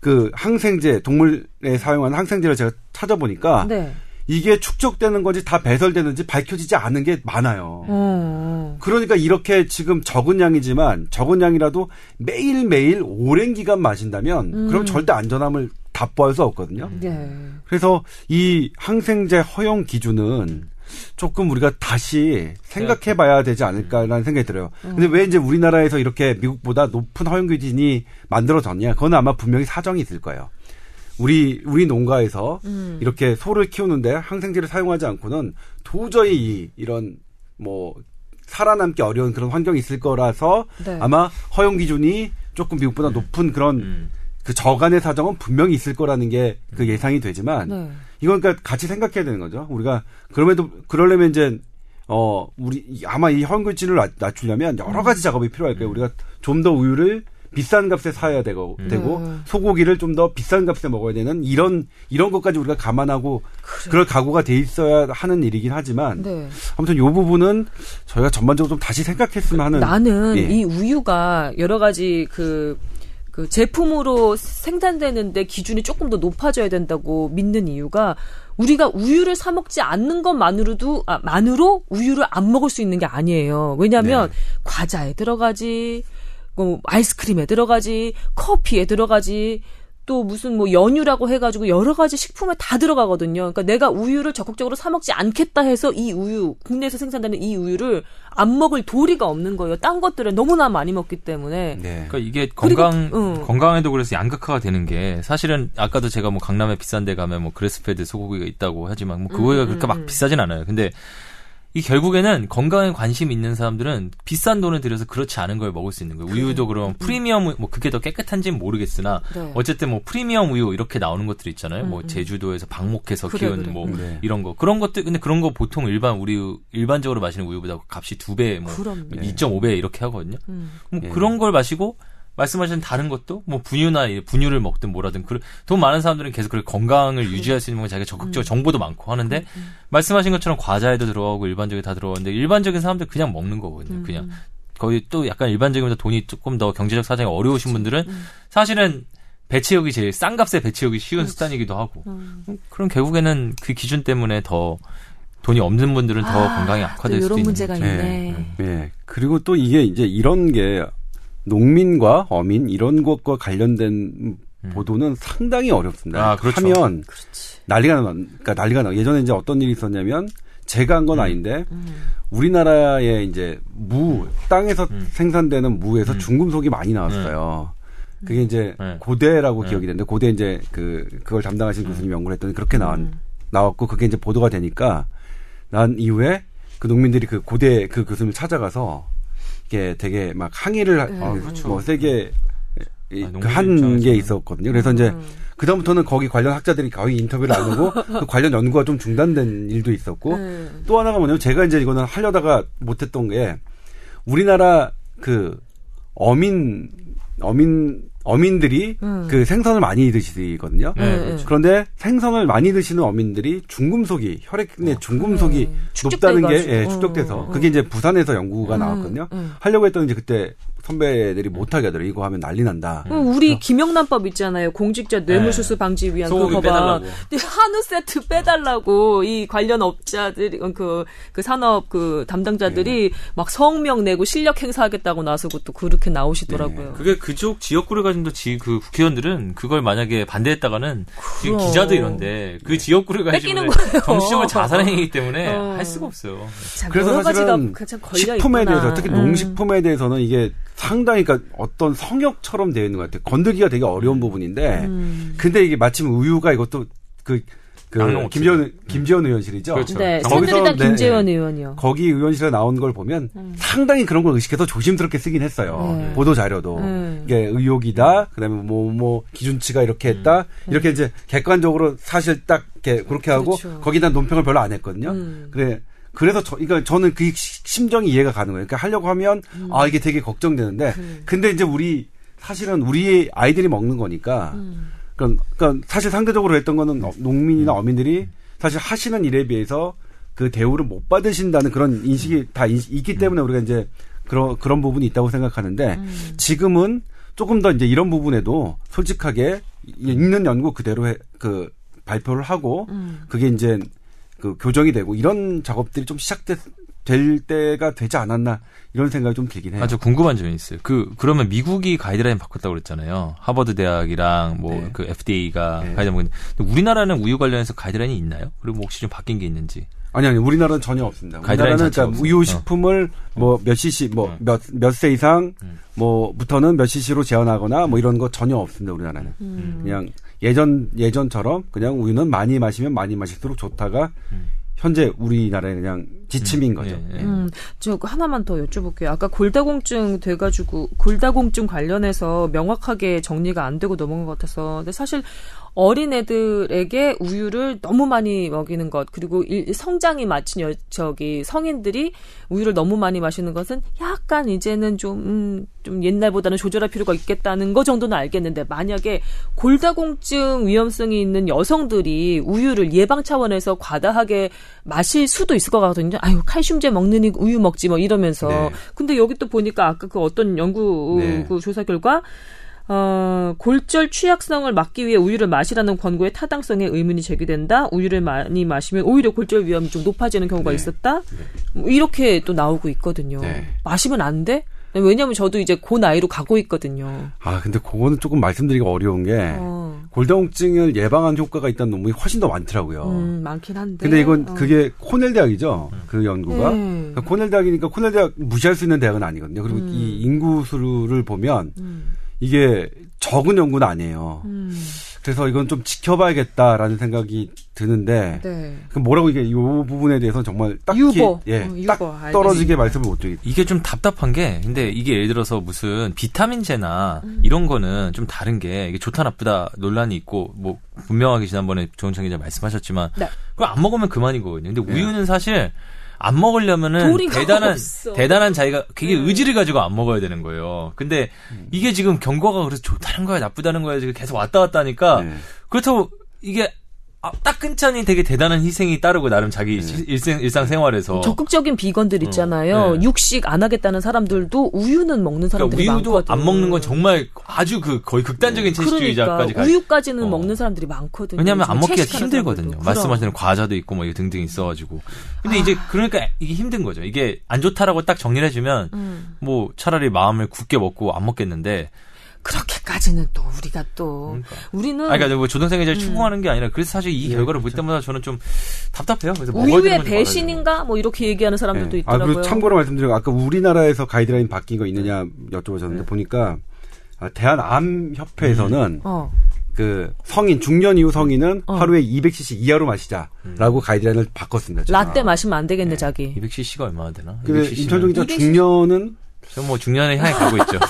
그 항생제, 동물에 사용하는 항생제를 제가 찾아보니까 네. 이게 축적되는 건지 다 배설되는지 밝혀지지 않은 게 많아요. 음. 그러니까 이렇게 지금 적은 양이지만, 적은 양이라도 매일매일 오랜 기간 마신다면 음. 그럼 절대 안전함을 답보할 수 없거든요. 네. 그래서 이 항생제 허용 기준은 조금 우리가 다시 생각해봐야 되지 않을까라는 생각이 들어요. 근데 왜 이제 우리나라에서 이렇게 미국보다 높은 허용 기준이 만들어졌냐? 그건 아마 분명히 사정이 있을 거예요. 우리 우리 농가에서 음. 이렇게 소를 키우는데 항생제를 사용하지 않고는 도저히 이, 이런 뭐 살아남기 어려운 그런 환경이 있을 거라서 네. 아마 허용 기준이 조금 미국보다 높은 그런 음. 그 저간의 사정은 분명히 있을 거라는 게 그 예상이 되지만 네. 이건 그러니까 같이 생각해야 되는 거죠. 우리가 그럼에도 그러려면 이제 어 우리 아마 이 허용 기준을 낮추려면 여러 가지 작업이 필요할 거예요. 우리가 좀 더 우유를 비싼 값에 사야 되고, 음. 되고 소고기를 좀 더 비싼 값에 먹어야 되는 이런 이런 것까지 우리가 감안하고 그래. 그럴 각오가 돼 있어야 하는 일이긴 하지만 네. 아무튼 이 부분은 저희가 전반적으로 좀 다시 생각했으면 하는. 나는 예. 이 우유가 여러 가지 그, 그 제품으로 생산되는데 기준이 조금 더 높아져야 된다고 믿는 이유가 우리가 우유를 사 먹지 않는 것만으로도 아, 만으로 우유를 안 먹을 수 있는 게 아니에요. 왜냐하면 네. 과자에 들어가지. 뭐 아이스크림에 들어가지, 커피에 들어가지, 또 무슨 뭐 연유라고 해가지고 여러 가지 식품에 다 들어가거든요. 그러니까 내가 우유를 적극적으로 사 먹지 않겠다 해서 이 우유, 국내에서 생산되는 이 우유를 안 먹을 도리가 없는 거예요. 딴 것들을 너무나 많이 먹기 때문에. 네. 그러니까 이게 건강 그리고, 응. 건강에도 그래서 양극화가 되는 게 사실은 아까도 제가 뭐 강남에 비싼데 가면 뭐 그레스페드 소고기가 있다고 하지만 뭐 그거가 음, 그렇게 음. 막 비싸진 않아요. 근데 이 결국에는 건강에 관심 있는 사람들은 비싼 돈을 들여서 그렇지 않은 걸 먹을 수 있는 거예요. 그래. 우유도 그럼 프리미엄 우유, 뭐 그게 더 깨끗한지는 모르겠으나 네. 어쨌든 뭐 프리미엄 우유 이렇게 나오는 것들 있잖아요. 음. 뭐 제주도에서 방목해서 그래, 키운 그래. 뭐 그래. 이런 거 그런 것들 근데 그런 거 보통 일반 우리 일반적으로 마시는 우유보다 값이 두 배, 뭐 네. 이 점 오 배 이렇게 하거든요. 음. 뭐 네. 그런 걸 마시고. 말씀하신 다른 것도 뭐 분유나 분유를 먹든 뭐라든 돈 많은 사람들은 계속 그렇게 건강을 유지할 수 있는 건 자기가 적극적으로 정보도 많고 하는데 말씀하신 것처럼 과자에도 들어가고 일반적인 다 들어가는데 일반적인 사람들 그냥 먹는 거거든요. 그냥 거의 또 약간 일반적인 돈이 조금 더 경제적 사정이 어려우신 분들은 사실은 배치력이 제일 싼 값에 배치력이 쉬운 수단이기도 하고 그럼 결국에는 그 기준 때문에 더 돈이 없는 분들은 더 아, 건강이 악화될 수도 있는 문제가 있네. 네. 네. 네. 그리고 또 이게 이제 이런 게 농민과 어민 이런 것과 관련된 음. 보도는 상당히 어렵습니다. 아, 그렇죠. 하면 그렇지. 난리가 나. 그러니까 난리가 나. 예전에 이제 어떤 일이 있었냐면 제가 한 건 음. 아닌데 음. 우리나라의 이제 무 땅에서 음. 생산되는 무에서 음. 중금속이 많이 나왔어요. 음. 그게 이제 네. 고대라고 네. 기억이 되는데 고대 이제 그 그걸 담당하신 교수님 연구를 했더니 그렇게 나왔 음. 나왔고 그게 이제 보도가 되니까 난 이후에 그 농민들이 그 고대 그 교수님을 찾아가서 되게 막 항의를 아, 그렇죠. 뭐 세게 아, 한 게 있었거든요. 그래서 음. 이제 그다음부터는 거기 관련 학자들이 거의 인터뷰를 안 하고 그 관련 연구가 좀 중단된 일도 있었고 음. 또 하나가 뭐냐면 제가 이제 이거는 하려다가 못했던 게 우리나라 그 어민 어민 어민들이 음. 그 생선을 많이 드시거든요. 네, 그렇죠. 그런데 생선을 많이 드시는 어민들이 중금속이 혈액 내 중금속이 음. 높다는 게 예, 축적돼서 음. 그게 이제 부산에서 연구가 음. 나왔거든요. 음. 하려고 했더니 이제 그때 선배들이 못하게 하더라고요. 이거 하면 난리 난다. 음. 음. 우리 김영란법 있잖아요. 공직자 뇌물수수 방지 위한 그거 봐. 한우 세트 빼달라고 이 관련 업자들이 그, 그 산업 그 담당자들이 네. 막 성명 내고 실력 행사하겠다고 나서고 또 그렇게 나오시더라고요. 네. 그게 그쪽 지역구를 도 지 그 국회의원들은 그걸 만약에 반대했다가는 지금 기자도 이런데 그 네. 지역구를 가지고 정치적으로 자살행위이기 때문에 어. 할 수가 없어요. 그래서 사실은 식품에 있구나. 대해서 특히 음. 농식품에 대해서는 이게 상당히 그러니까 어떤 성역처럼 되어 있는 것 같아요. 건들기가 되게 어려운 부분인데 음. 근데 이게 마침 우유가 이것도 그, 그 김재원 김재원 의원실이죠. 그렇죠. 네, 새누리당 네, 김재원 의원이요. 거기 의원실에 나온 걸 보면 음. 상당히 그런 걸 의식해서 조심스럽게 쓰긴 했어요. 네. 보도 자료도 음. 이게 의혹이다. 그다음에 뭐뭐 뭐 기준치가 이렇게 했다. 음. 이렇게 이제 객관적으로 사실 딱 이렇게 그렇게 하고 그렇죠. 거기다 논평을 별로 안 했거든요. 음. 그래. 그래서 저, 그러니까 저는 그 심정이 이해가 가는 거예요. 그러니까 하려고 하면 음. 아 이게 되게 걱정되는데 음. 근데 이제 우리 사실은 우리 아이들이 먹는 거니까. 음. 그러니까 사실 상대적으로 했던 거는 농민이나 어민들이 사실 하시는 일에 비해서 그 대우를 못 받으신다는 그런 인식이 다 있기 때문에 우리가 이제 그런 그런 부분이 있다고 생각하는데 지금은 조금 더 이제 이런 부분에도 솔직하게 있는 연구 그대로 해, 그 발표를 하고 그게 이제 그 교정이 되고 이런 작업들이 좀 시작됐. 될 때가 되지 않았나 이런 생각이 좀 들긴 해요. 아, 저 궁금한 점이 있어요. 그 그러면 미국이 가이드라인 바꿨다고 그랬잖아요. 하버드 대학이랑 뭐 그 네. 에프디에이가 네. 가이드라인 바꿨는데 우리나라는 우유 관련해서 가이드라인이 있나요? 그리고 뭐 혹시 좀 바뀐 게 있는지. 아니 아니 우리나라는 전혀 없습니다. 우리나라는 그러니까 유효식품을 어. 뭐 몇 cc 뭐 몇 몇 세 어. 이상 음. 뭐부터는 몇 cc로 제한하거나 뭐 이런 거 전혀 없습니다. 우리나라는 음. 그냥 예전 예전처럼 그냥 우유는 많이 마시면 많이 마실수록 좋다가 음. 현재 우리나라에 그냥 지침인 거죠. 음, 예, 예. 음, 저 하나만 더 여쭤볼게요. 아까 골다공증 돼가지고 골다공증 관련해서 명확하게 정리가 안 되고 넘어간 것 같아서 근데 사실 어린애들에게 우유를 너무 많이 먹이는 것 그리고 일, 성장이 마친 여, 저기 성인들이 우유를 너무 많이 마시는 것은 약간 이제는 좀, 음, 좀 옛날보다는 조절할 필요가 있겠다는 거 정도는 알겠는데 만약에 골다공증 위험성이 있는 여성들이 우유를 예방 차원에서 과다하게 마실 수도 있을 것 같거든요. 아유 칼슘제 먹느니 우유 먹지 뭐 이러면서 네. 근데 여기 또 보니까 아까 그 어떤 연구 네. 그 조사 결과 어, 골절 취약성을 막기 위해 우유를 마시라는 권고의 타당성에 의문이 제기된다. 우유를 많이 마시면 오히려 골절 위험이 좀 높아지는 경우가 네. 있었다. 네. 뭐 이렇게 또 나오고 있거든요. 네. 마시면 안 돼? 왜냐하면 저도 이제 그 나이로 가고 있거든요. 아 근데 그거는 조금 말씀드리기가 어려운 게 어. 골다공증을 예방한 효과가 있다는 논문이 훨씬 더 많더라고요. 음, 많긴 한데. 근데 이건 어. 그게 코넬 대학이죠. 그 연구가 네. 그러니까 코넬 대학이니까 코넬 대학 무시할 수 있는 대학은 아니거든요. 그리고 음. 이 인구 수를 보면. 음. 이게 적은 연구는 아니에요. 음. 그래서 이건 좀 지켜봐야겠다라는 생각이 드는데 네. 그럼 뭐라고 이게 이 부분에 대해서는 정말 딱히 유보. 예, 어, 유보. 딱 떨어지게 알겠습니다. 말씀을 못 드리겠어요. 이게 좀 답답한 게 근데 이게 예를 들어서 무슨 비타민제나 음. 이런 거는 좀 다른 게 이게 좋다 나쁘다 논란이 있고 뭐 분명하게 지난번에 조은창 기자 말씀하셨지만 네. 그걸 안 먹으면 그만이거든요. 근데 네. 우유는 사실 안 먹으려면은 대단한 없어. 대단한 자기가 그게 음. 의지를 가지고 안 먹어야 되는 거예요. 근데 음. 이게 지금 경과가 그래서 좋다는 거야 나쁘다는 거야 지금 계속 왔다 갔다 하니까 네. 그렇다고 이게 딱 끊자니 되게 대단한 희생이 따르고 나름 자기 네. 일생, 일상생활에서 적극적인 비건들 있잖아요. 네. 육식 안 하겠다는 사람들도 우유는 먹는 사람들이 그러니까 우유도 많거든요. 안 먹는 건 정말 아주 그 거의 극단적인 채식주의자까지 그러니까 우유까지는 어. 먹는 사람들이 많거든요. 왜냐하면 안 먹기가 힘들거든요. 말씀하시는 과자도 있고 뭐 등등 있어가지고 근데 아. 이제 그러니까 이게 힘든 거죠. 이게 안 좋다라고 딱 정리를 해주면 음. 뭐 차라리 마음을 굳게 먹고 안 먹겠는데 그렇게까지는 또 우리가 또 그러니까. 우리는 아니, 그러니까 뭐 조동생이 제일 음. 추궁하는 게 아니라 그래서 사실 이 네, 결과를 그렇죠. 볼 때마다 저는 좀 답답해요. 그래서 우유의 배신인가 뭐 이렇게 얘기하는 사람들도 네. 있더라고요. 아, 그리고 참고로 말씀드리고 아까 우리나라에서 가이드라인 바뀐 거 있느냐 여쭤보셨는데 네. 보니까 대한암협회에서는 음. 어. 그 성인 중년 이후 성인은 어. 하루에 이백 씨씨 이하로 마시자라고 음. 가이드라인을 바꿨습니다. 제가. 라떼 마시면 안 되겠네 네. 자기. 이백 씨씨가 얼마나 되나? 임찬종 기자 중년은 뭐 중년에 향해 가고 있죠.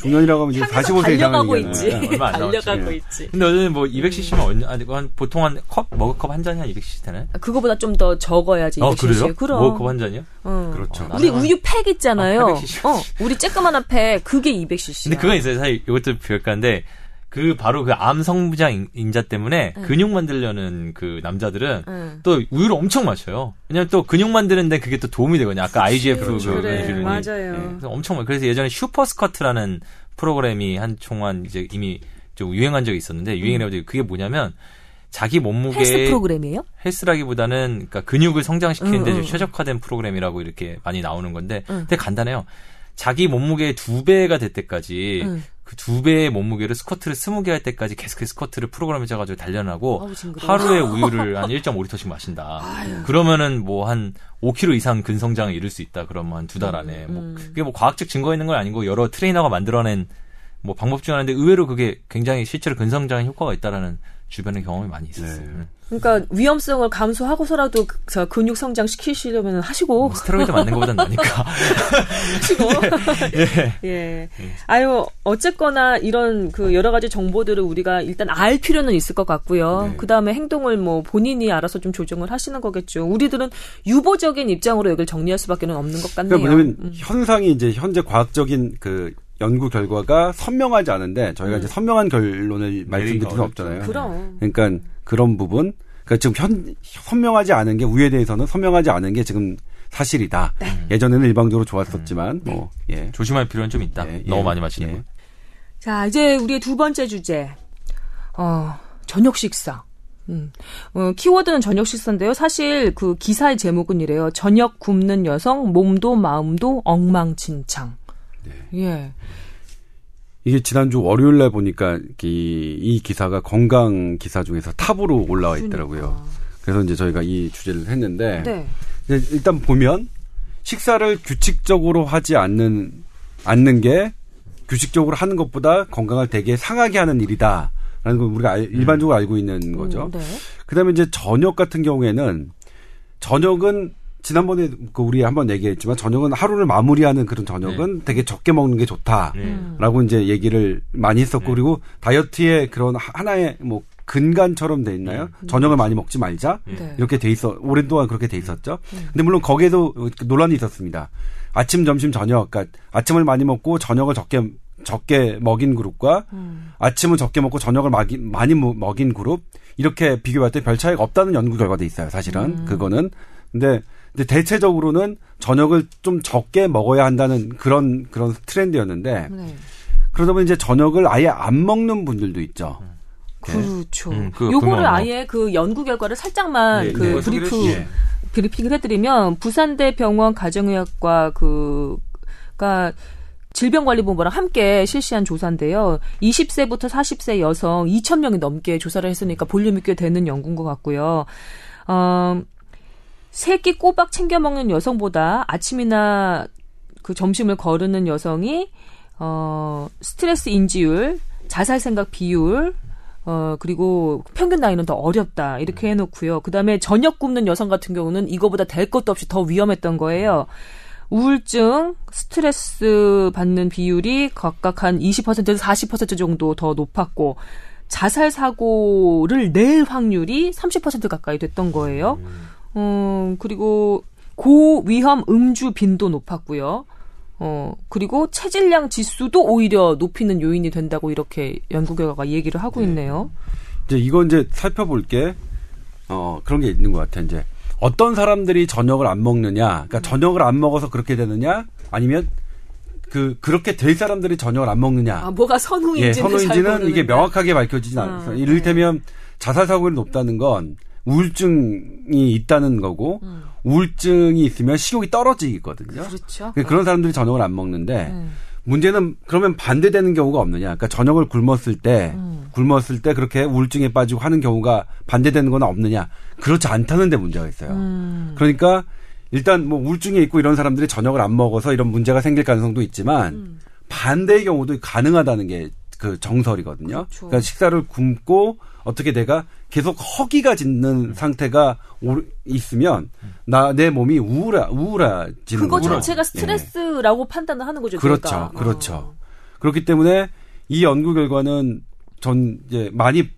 중년이라고 하면 이제 사십오 세 이상은 얘기하는 얼마 안 달려가고 나왔지. 있지. 근데 어제는 뭐 이백 씨씨면 음. 한 보통 한 컵 머그컵 한 잔이 한 이백 씨씨 되나요? 아, 그거보다 좀 더 적어야지. 어, 그래요? 그럼. 머그컵 한 잔이요? 어. 그렇죠. 어, 우리 우유 팩 있잖아요. 아, 어, 우리 쬐끄만한 팩 그게 이백 씨씨. 근데 그건 있어요. 사실 이것도 별가인데 그 바로 그 암 성부작 인자 때문에 응. 근육 만들려는 그 남자들은 응. 또 우유를 엄청 마셔요. 왜냐면 또 근육 만드는데 그게 또 도움이 되거든요. 아까 아이지에프 원 그래, 맞아요. 네. 그래서 엄청 많아요. 그래서 예전에 슈퍼스커트라는 프로그램이 한 총한 이제 이미 좀 유행한 적이 있었는데 유행을 해가지고 응. 그게 뭐냐면 자기 몸무게 헬스 프로그램이에요? 헬스라기보다는 그러니까 근육을 성장시키는데 응, 응. 최적화된 프로그램이라고 이렇게 많이 나오는 건데 응. 되게 간단해요. 자기 몸무게의 두 배가 될 때까지 응. 그 두 배의 몸무게를 스쿼트를 스무 개 할 때까지 계속해서 스쿼트를 프로그램에 짜가지고 단련하고 하루에 우유를 한 일 점 오 리터씩 마신다. 아유. 그러면은 뭐 한 오 킬로그램 이상 근성장을 이룰 수 있다. 그러면 한 두 달 안에. 음. 뭐 그게 뭐 과학적 증거 있는 건 아니고 여러 트레이너가 만들어낸 뭐 방법 중 하나인데 의외로 그게 굉장히 실제로 근성장에 효과가 있다라는 주변의 경험이 많이 있었어요. 네. 그러니까 위험성을 감소하고서라도 그, 근육 성장 시키시려면 하시고 뭐 스테로이드 맞는 것보단 나니까 하시고 예. 예. 예. 아유 어쨌거나 이런 그 여러 가지 정보들을 우리가 일단 알 필요는 있을 것 같고요. 네. 그 다음에 행동을 뭐 본인이 알아서 좀 조정을 하시는 거겠죠. 우리들은 유보적인 입장으로 여기를 정리할 수밖에 없는 것 같네요. 그러니까 왜냐면 음. 현상이 이제 현재 과학적인 그 연구 결과가 선명하지 않은데 저희가 음. 이제 선명한 결론을 말씀드릴 수는 없잖아요. 그럼. 그러니까 그런 부분, 그러니까 지금 현 선명하지 않은 게 우유에 대해서는 선명하지 않은 게 지금 사실이다. 네. 예전에는 일방적으로 좋았었지만 음. 뭐 예. 조심할 필요는 좀 있다. 예, 너무 예, 많이 마시는 예. 거. 자 이제 우리의 두 번째 주제, 어, 저녁 식사. 음. 어, 키워드는 저녁 식사인데요. 사실 그 기사의 제목은 이래요. 저녁 굶는 여성 몸도 마음도 엉망진창. 네. 예. 이게 지난주 월요일 날 보니까 이, 이 기사가 건강 기사 중에서 탑으로 올라와 있더라고요. 그러니까. 그래서 이제 저희가 이 주제를 했는데 네. 일단 보면 식사를 규칙적으로 하지 않는 않는 게 규칙적으로 하는 것보다 건강을 되게 상하게 하는 일이다라는 걸 우리가 알, 일반적으로 음. 알고 있는 거죠. 음, 네. 그다음에 이제 저녁 같은 경우에는 저녁은 지난번에 그 우리 한번 얘기했지만 저녁은 하루를 마무리하는 그런 저녁은 네. 되게 적게 먹는 게 좋다라고 네. 이제 얘기를 많이 했었고 네. 그리고 다이어트의 그런 하나의 뭐 근간처럼 돼 있나요? 네. 저녁을 많이 먹지 말자 네. 이렇게 돼 있어 오랫동안 그렇게 돼 있었죠. 네. 근데 물론 거기에도 논란이 있었습니다. 아침, 점심, 저녁, 그러니까 아침을 많이 먹고 저녁을 적게 적게 먹인 그룹과 음. 아침을 적게 먹고 저녁을 마기, 많이 먹인 그룹 이렇게 비교할 때 별 차이가 없다는 연구 결과도 있어요. 사실은 음. 그거는 근데 근데 대체적으로는 저녁을 좀 적게 먹어야 한다는 그런 그런 트렌드였는데 네. 그러다 보니 이제 저녁을 아예 안 먹는 분들도 있죠. 음. 그렇죠. 음, 그 요거를 아예 그 연구 결과를 살짝만 예, 그 예. 브리프 예. 브리핑을 해드리면 부산대 병원 가정의학과 그가 질병관리본부랑 함께 실시한 조사인데요. 이십 세부터 사십 세 여성 이천 명이 넘게 조사를 했으니까 볼륨이 꽤 되는 연구인 것 같고요. 어, 세 끼 꼬박 챙겨 먹는 여성보다 아침이나 그 점심을 거르는 여성이 어, 스트레스 인지율, 자살 생각 비율 어 그리고 평균 나이는 더 어렵다 이렇게 해놓고요. 그다음에 저녁 굶는 여성 같은 경우는 이거보다 될 것도 없이 더 위험했던 거예요. 우울증, 스트레스 받는 비율이 각각 한 이십 퍼센트에서 사십 퍼센트 정도 더 높았고 자살 사고를 낼 확률이 삼십 퍼센트 가까이 됐던 거예요. 어 그리고 고위험 음주 빈도 높았고요. 어, 그리고 체질량 지수도 오히려 높이는 요인이 된다고 이렇게 연구 결과가 얘기를 하고 있네요. 네. 이제 이건 이제 살펴볼 게, 어, 그런 게 있는 것 같아요. 이제 어떤 사람들이 저녁을 안 먹느냐, 그러니까 음. 저녁을 안 먹어서 그렇게 되느냐, 아니면 그, 그렇게 될 사람들이 저녁을 안 먹느냐. 아, 뭐가 선후인지는. 예, 선후인지는 이게 명확하게 밝혀지진 아, 않아서. 이를테면 네. 자살사고율이 높다는 건 우울증이 있다는 거고, 음. 우울증이 있으면 식욕이 떨어지거든요. 그렇죠. 그런 사람들이 저녁을 안 먹는데 음. 문제는 그러면 반대되는 경우가 없느냐. 그러니까 저녁을 굶었을 때 음. 굶었을 때 그렇게 우울증에 빠지고 하는 경우가 반대되는 건 없느냐. 그렇지 않다는 데 문제가 있어요. 음. 그러니까 일단 뭐 우울증이 있고 이런 사람들이 저녁을 안 먹어서 이런 문제가 생길 가능성도 있지만 음. 반대의 경우도 가능하다는 게 그 정설이거든요. 그렇죠. 그러니까 식사를 굶고 어떻게 내가 계속 허기가 짓는 음. 상태가 오, 있으면 나 내 몸이 우울하, 우울해지는 그거 거죠. 자체가 스트레스라고 예. 판단을 하는 거죠. 그렇죠. 그러니까. 그렇죠. 어. 그렇기 때문에 이 연구 결과는 전 이제 많이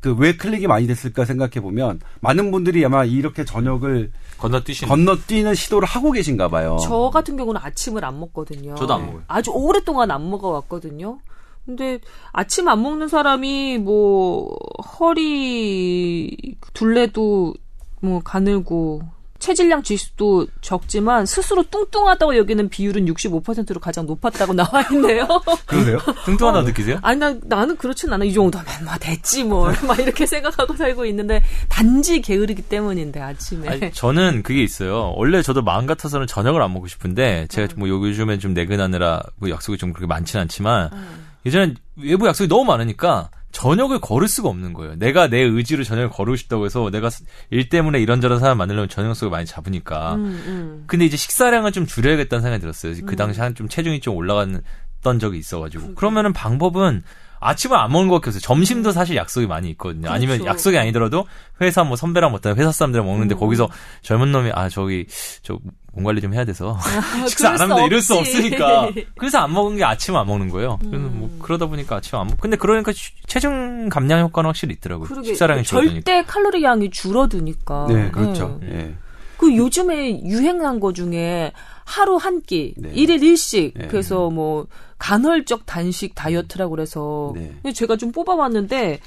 그 왜 클릭이 많이 됐을까 생각해 보면 많은 분들이 아마 이렇게 저녁을 건너뛰시는 건너뛰는 시도를 하고 계신가 봐요. 저 같은 경우는 아침을 안 먹거든요. 저도 안 먹어요. 아주 오랫동안 안 먹어왔거든요. 근데 아침 안 먹는 사람이 뭐 허리 둘레도 뭐 가늘고 체질량 지수도 적지만 스스로 뚱뚱하다고 여기는 비율은 육십오 퍼센트로 가장 높았다고 나와 있네요. 그러세요? 뚱뚱하다 어, 느끼세요? 아니 나, 나는 그렇진 않아. 이 정도면 막 됐지 뭐 막 이렇게 생각하고 살고 있는데 단지 게으르기 때문인데 아침에. 아니, 저는 그게 있어요. 원래 저도 마음 같아서는 저녁을 안 먹고 싶은데 제가 뭐 요즘엔 좀 내근하느라 뭐 약속이 좀 그렇게 많진 않지만 음. 예전엔 외부 약속이 너무 많으니까 저녁을 걸을 수가 없는 거예요. 내가 내 의지로 저녁을 걸고 싶다고 해서 내가 일 때문에 이런저런 사람 만나려면 저녁 약속을 많이 잡으니까. 음, 음. 근데 이제 식사량을 좀 줄여야겠다는 생각이 들었어요. 음. 그 당시 한 좀 체중이 좀 올라갔던 적이 있어가지고. 음. 그러면은 방법은 아침을 안 먹는 것밖에 없어요. 점심도 사실 약속이 많이 있거든요. 그렇죠. 아니면 약속이 아니더라도 회사 뭐 선배랑 먹다가 회사 사람들이랑 먹는데 음. 거기서 젊은 놈이 아 저기 저 몸 관리 좀 해야 돼서 아, 식사 안 하면 이럴 수 없으니까 그래서 안 먹은 게 아침 안 먹는 거예요. 음. 그래서 뭐 그러다 보니까 아침 안 먹. 근데 그러니까 체중 감량 효과는 확실히 있더라고요. 그러게, 식사량이 줄어드니까 절대 칼로리 양이 줄어드니까. 네, 그렇죠. 네. 네. 그 요즘에 유행한 거 중에 하루 한 끼, 네. 일일 일식, 네. 그래서 뭐 간헐적 단식 다이어트라고 그래서 네. 제가 좀 뽑아왔는데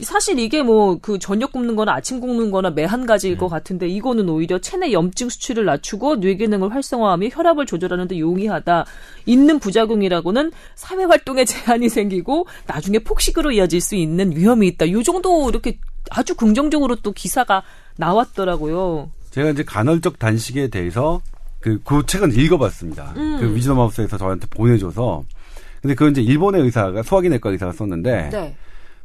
사실 이게 뭐 그 저녁 굶는 거나 아침 굶는 거나 매한 가지일 네. 것 같은데 이거는 오히려 체내 염증 수치를 낮추고 뇌기능을 활성화하며 혈압을 조절하는 데 용이하다. 있는 부작용이라고는 사회활동에 제한이 생기고 나중에 폭식으로 이어질 수 있는 위험이 있다. 이 정도 이렇게 아주 긍정적으로 또 기사가 나왔더라고요. 제가 이제 간헐적 단식에 대해서 그, 그 책은 읽어봤습니다. 음. 그 위즈덤 하우스에서 저한테 보내줘서. 근데 그건 이제 일본의 의사가, 소화기내과 의사가 썼는데. 네.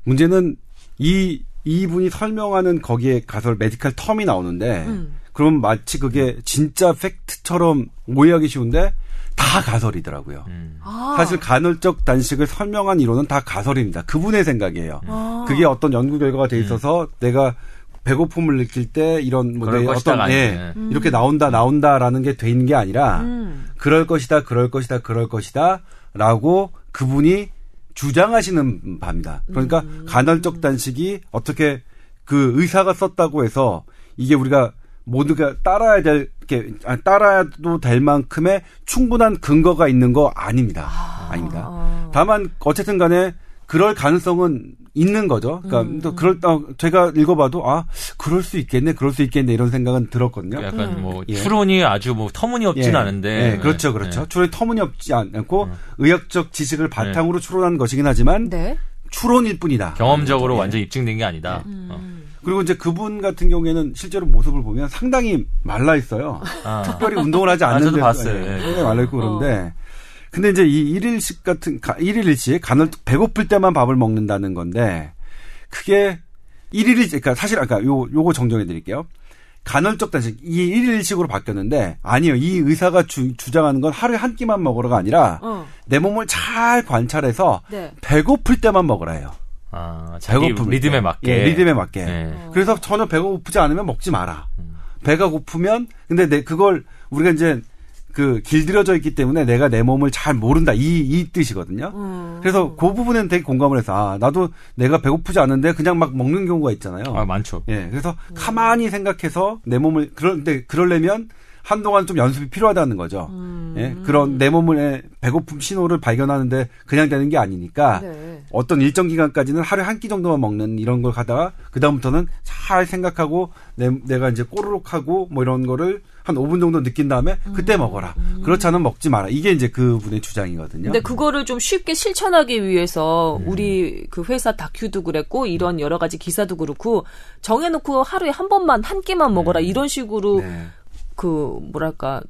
문제는 이, 이분이 설명하는 거기에 가서 메디컬 텀이 나오는데 음. 그럼 마치 그게 진짜 팩트처럼 오해하기 쉬운데 다 가설이더라고요. 음. 아. 사실 간헐적 단식을 설명한 이론은 다 가설입니다. 그분의 생각이에요. 음. 그게 어떤 연구 결과가 돼 있어서 음. 내가 배고픔을 느낄 때 이런 뭐 어떤 예, 음. 이렇게 나온다 나온다라는 게 돼 있는 게 아니라 음. 그럴 것이다 그럴 것이다 그럴 것이다라고 그분이 주장하시는 바입니다. 그러니까 음. 간헐적 단식이 어떻게 그 의사가 썼다고 해서 이게 우리가 모두가 따라야 될, 이렇게, 따라도 될 만큼의 충분한 근거가 있는 거 아닙니다. 아. 아닙니다. 다만, 어쨌든 간에, 그럴 가능성은 있는 거죠. 그러니까, 음. 또 그럴, 어, 제가 읽어봐도, 아, 그럴 수 있겠네, 그럴 수 있겠네, 이런 생각은 들었거든요. 약간 음. 뭐, 예. 추론이 아주 뭐, 터무니없진 예. 않은데. 예, 그렇죠, 그렇죠. 예. 추론이 터무니없지 않고, 음. 의학적 지식을 바탕으로 예. 추론한 것이긴 하지만, 네. 추론일 뿐이다. 경험적으로 예. 완전히 입증된 게 아니다. 예. 음. 어. 그리고 이제 그분 같은 경우에는 실제로 모습을 보면 상당히 말라 있어요. 아. 특별히 운동을 하지 않는데. 아, 저도 봤어요. 예, 예. 말라 있고 그런데. 어. 근데 이제 이 일일식 같은, 일일일식, 간을, 배고플 때만 밥을 먹는다는 건데, 그게 일일일식, 그러니까 사실 아까 요, 요거 정정해 드릴게요. 간헐적 단식, 이 일일일식으로 바뀌었는데, 아니요. 이 의사가 주, 주장하는 건 하루에 한 끼만 먹으러가 아니라, 어. 내 몸을 잘 관찰해서, 네. 배고플 때만 먹으라 해요. 아, 자기 리듬에 맞게. 예, 리듬에 맞게. 네. 그래서 전혀 배가 고프지 않으면 먹지 마라. 음. 배가 고프면, 근데 내, 그걸 우리가 이제 그 길들여져 있기 때문에 내가 내 몸을 잘 모른다. 이, 이 뜻이거든요. 음. 그래서 그 부분은 되게 공감을 해서, 아, 나도 내가 배고프지 않은데 그냥 막 먹는 경우가 있잖아요. 아, 많죠. 예. 그래서 음. 가만히 생각해서 내 몸을, 그런데 그러려면 한동안 좀 연습이 필요하다는 거죠. 음. 예, 그런 내 몸의 배고픔 신호를 발견하는데 그냥 되는 게 아니니까 네. 어떤 일정 기간까지는 하루에 한 끼 정도만 먹는 이런 걸 하다가 그다음부터는 잘 생각하고 내, 내가 이제 꼬르륵하고 뭐 이런 거를 한 오 분 정도 느낀 다음에 그때 음. 먹어라. 음. 그렇지 않으면 먹지 마라. 이게 이제 그분의 주장이거든요. 근데 그거를 좀 쉽게 실천하기 위해서 음. 우리 그 회사 다큐도 그랬고 이런 여러 가지 기사도 그렇고 정해놓고 하루에 한 번만 한 끼만 먹어라. 음. 이런 식으로 네. 그 뭐랄까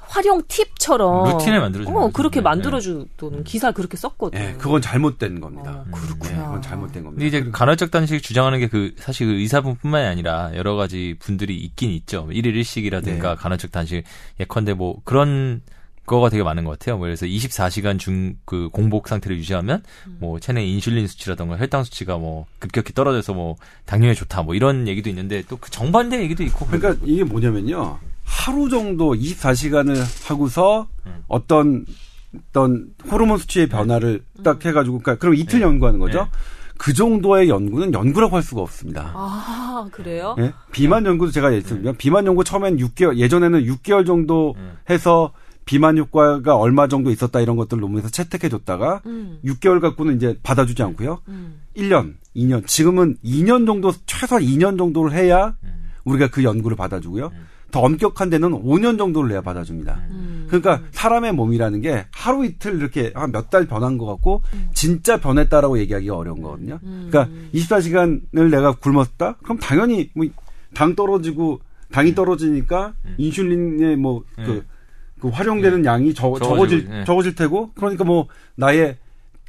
활용 팁처럼 루틴을 만들어주는 어, 그렇게 만들어주던 네. 기사 그렇게 썼거든. 예, 네, 그건 잘못된 겁니다. 아, 그렇구나. 네, 그건 잘못된 겁니다. 근데 이제 간헐적 단식 주장하는 게 그 사실 그 의사분뿐만이 아니라 여러 가지 분들이 있긴 있죠. 일일일식이라든가 네. 간헐적 단식 예컨대 뭐 그런 거가 되게 많은 것 같아요. 뭐 그래서 이십사 시간 중 그 공복 상태를 유지하면 뭐 체내 인슐린 수치라던가 혈당 수치가 뭐 급격히 떨어져서 뭐 당뇨에 좋다 뭐 이런 얘기도 있는데 또 그 정반대 얘기도 있고. 그러니까 이게 뭐냐면요. 하루 정도 이십사 시간을 하고서 음. 어떤 어떤 호르몬 수치의 변화를 음. 딱 해가지고 그러니까 그럼 이틀 네. 연구하는 거죠. 네. 그 정도의 연구는 연구라고 할 수가 없습니다. 아 그래요? 네? 비만 연구도 제가 예를 들면 네. 비만 연구 처음엔 육 개월 예전에는 육 개월 정도 해서 비만 효과가 얼마 정도 있었다 이런 것들을 논문에서 채택해줬다가 음. 육 개월 갖고는 이제 받아주지 않고요. 음. 일 년, 이 년 지금은 이 년 정도 최소 이 년 정도를 해야 음. 우리가 그 연구를 받아주고요. 음. 더 엄격한 데는 오 년 정도를 내야 받아줍니다. 음. 그러니까 사람의 몸이라는 게 하루 이틀 이렇게 한 몇 달 변한 것 같고 음. 진짜 변했다라고 얘기하기가 어려운 거거든요. 음. 그러니까 이십사 시간을 내가 굶었다? 그럼 당연히 뭐 당 떨어지고 당이 음. 떨어지니까 음. 인슐린의 뭐 그 음. 그 활용되는 네. 양이 저, 적어질 네. 적어질 테고 그러니까 뭐 나의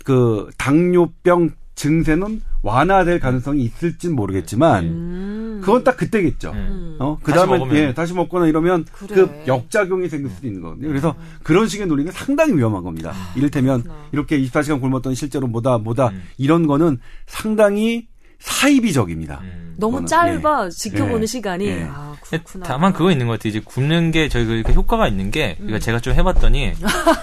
그 당뇨병 증세는 완화될 가능성이 있을진 모르겠지만 음. 그건 딱 그때겠죠. 음. 어 그다음에 다시, 예, 다시 먹거나 이러면 그래. 그 역작용이 생길 수도 있는 거거든요. 그래서 음. 그런 식의 논리는 상당히 위험한 겁니다. 아, 이를테면 그렇구나. 이렇게 이십사 시간 굶었던 실제로 뭐다 뭐다 음. 이런 거는 상당히 사이비적입니다. 음. 너무 짧아 예. 지켜보는 예. 시간이. 예. 아, 그렇구나. 다만 그거 있는 것 같아요. 이제 굶는 게 저희 그러니까 효과가 있는 게 음. 제가 좀 해봤더니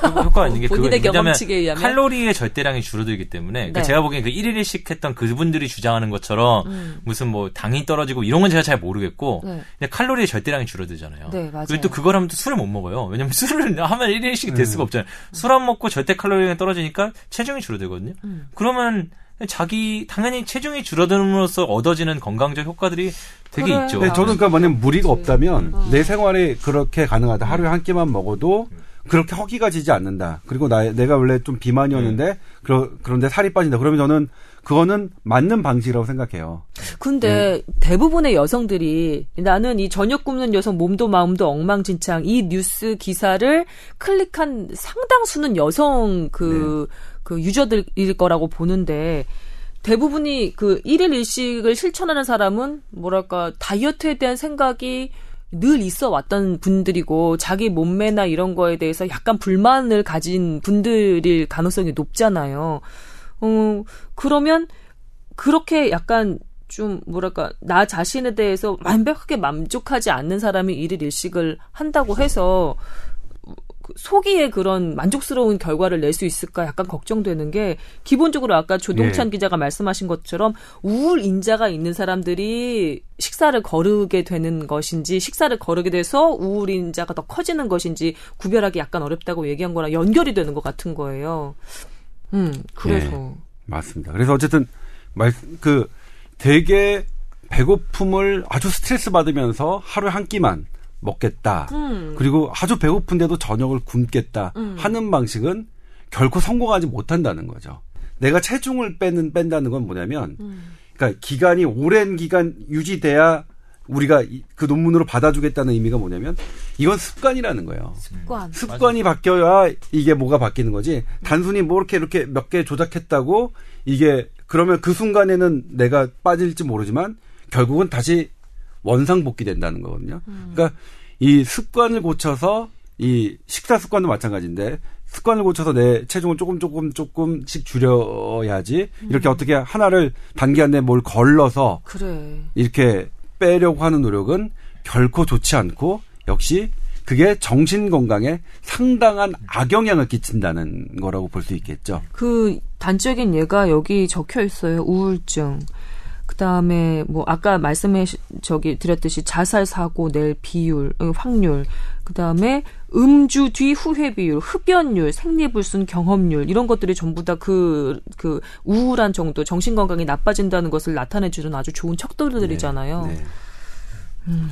효과가 있는 게 그거 왜냐면 칼로리의 절대량이 줄어들기 때문에 네. 그러니까 제가 보기엔 그 일일일식 했던 그분들이 주장하는 것처럼 음. 무슨 뭐 당이 떨어지고 이런 건 제가 잘 모르겠고 네. 근데 칼로리의 절대량이 줄어들잖아요. 네, 맞아요. 그리고 또 그걸 하면 또 술을 못 먹어요. 왜냐면 술을 하면 일일일식이 될 음. 수가 없잖아요. 술 안 먹고 절대 칼로리가 떨어지니까 체중이 줄어들거든요. 음. 그러면 자기 당연히 체중이 줄어들므로써 얻어지는 건강적 효과들이 되게 그래, 있죠. 네, 저는 그러니까 만약 무리가 없다면 어. 내 생활이 그렇게 가능하다. 하루에 한 끼만 먹어도 그렇게 허기가 지지 않는다. 그리고 나 내가 원래 좀 비만이었는데 네. 그러, 그런데 살이 빠진다. 그러면 저는 그거는 맞는 방식이라고 생각해요. 근데 네. 대부분의 여성들이 나는 이 저녁 굶는 여성 몸도 마음도 엉망진창 이 뉴스 기사를 클릭한 상당수는 여성 그 네. 그 유저들일 거라고 보는데 대부분이 그 일일 일식을 실천하는 사람은 뭐랄까 다이어트에 대한 생각이 늘 있어 왔던 분들이고 자기 몸매나 이런 거에 대해서 약간 불만을 가진 분들일 가능성이 높잖아요. 어, 그러면 그렇게 약간 좀 뭐랄까 나 자신에 대해서 완벽하게 만족하지 않는 사람이 일일 일식을 한다고 해서 소기의 그런 만족스러운 결과를 낼 수 있을까 약간 걱정되는 게 기본적으로 아까 조동찬 네. 기자가 말씀하신 것처럼 우울인자가 있는 사람들이 식사를 거르게 되는 것인지 식사를 거르게 돼서 우울인자가 더 커지는 것인지 구별하기 약간 어렵다고 얘기한 거랑 연결이 되는 것 같은 거예요. 음, 그래서. 네, 맞습니다. 그래서 어쨌든 말, 그 되게 배고픔을 아주 스트레스 받으면서 하루에 한 끼만 먹겠다. 음. 그리고 아주 배고픈데도 저녁을 굶겠다 음. 하는 방식은 결코 성공하지 못한다는 거죠. 내가 체중을 빼는, 뺀다는 건 뭐냐면, 음. 그러니까 기간이 오랜 기간 유지돼야 우리가 그 논문으로 받아주겠다는 의미가 뭐냐면, 이건 습관이라는 거예요. 습관. 습관이 맞아. 바뀌어야 이게 뭐가 바뀌는 거지. 단순히 뭐 이렇게 이렇게 몇 개 조작했다고 이게 그러면 그 순간에는 내가 빠질지 모르지만 결국은 다시 원상복귀 된다는 거거든요. 음. 그러니까 이 습관을 고쳐서 이 식사 습관도 마찬가지인데 습관을 고쳐서 내 체중을 조금 조금 조금씩 줄여야지 음. 이렇게 어떻게 하나를 단기 안에 뭘 걸러서 그래. 이렇게 빼려고 하는 노력은 결코 좋지 않고 역시 그게 정신 건강에 상당한 악영향을 끼친다는 거라고 볼 수 있겠죠. 그 단적인 예가 여기 적혀 있어요. 우울증. 그다음에 뭐 아까 말씀해 저기 드렸듯이 자살 사고 낼 비율 확률 그다음에 음주 뒤 후회 비율 흡연율 생리불순 경험률 이런 것들이 전부 다 그 그 우울한 정도 정신 건강이 나빠진다는 것을 나타내주는 아주 좋은 척도들이잖아요. 네, 네. 음.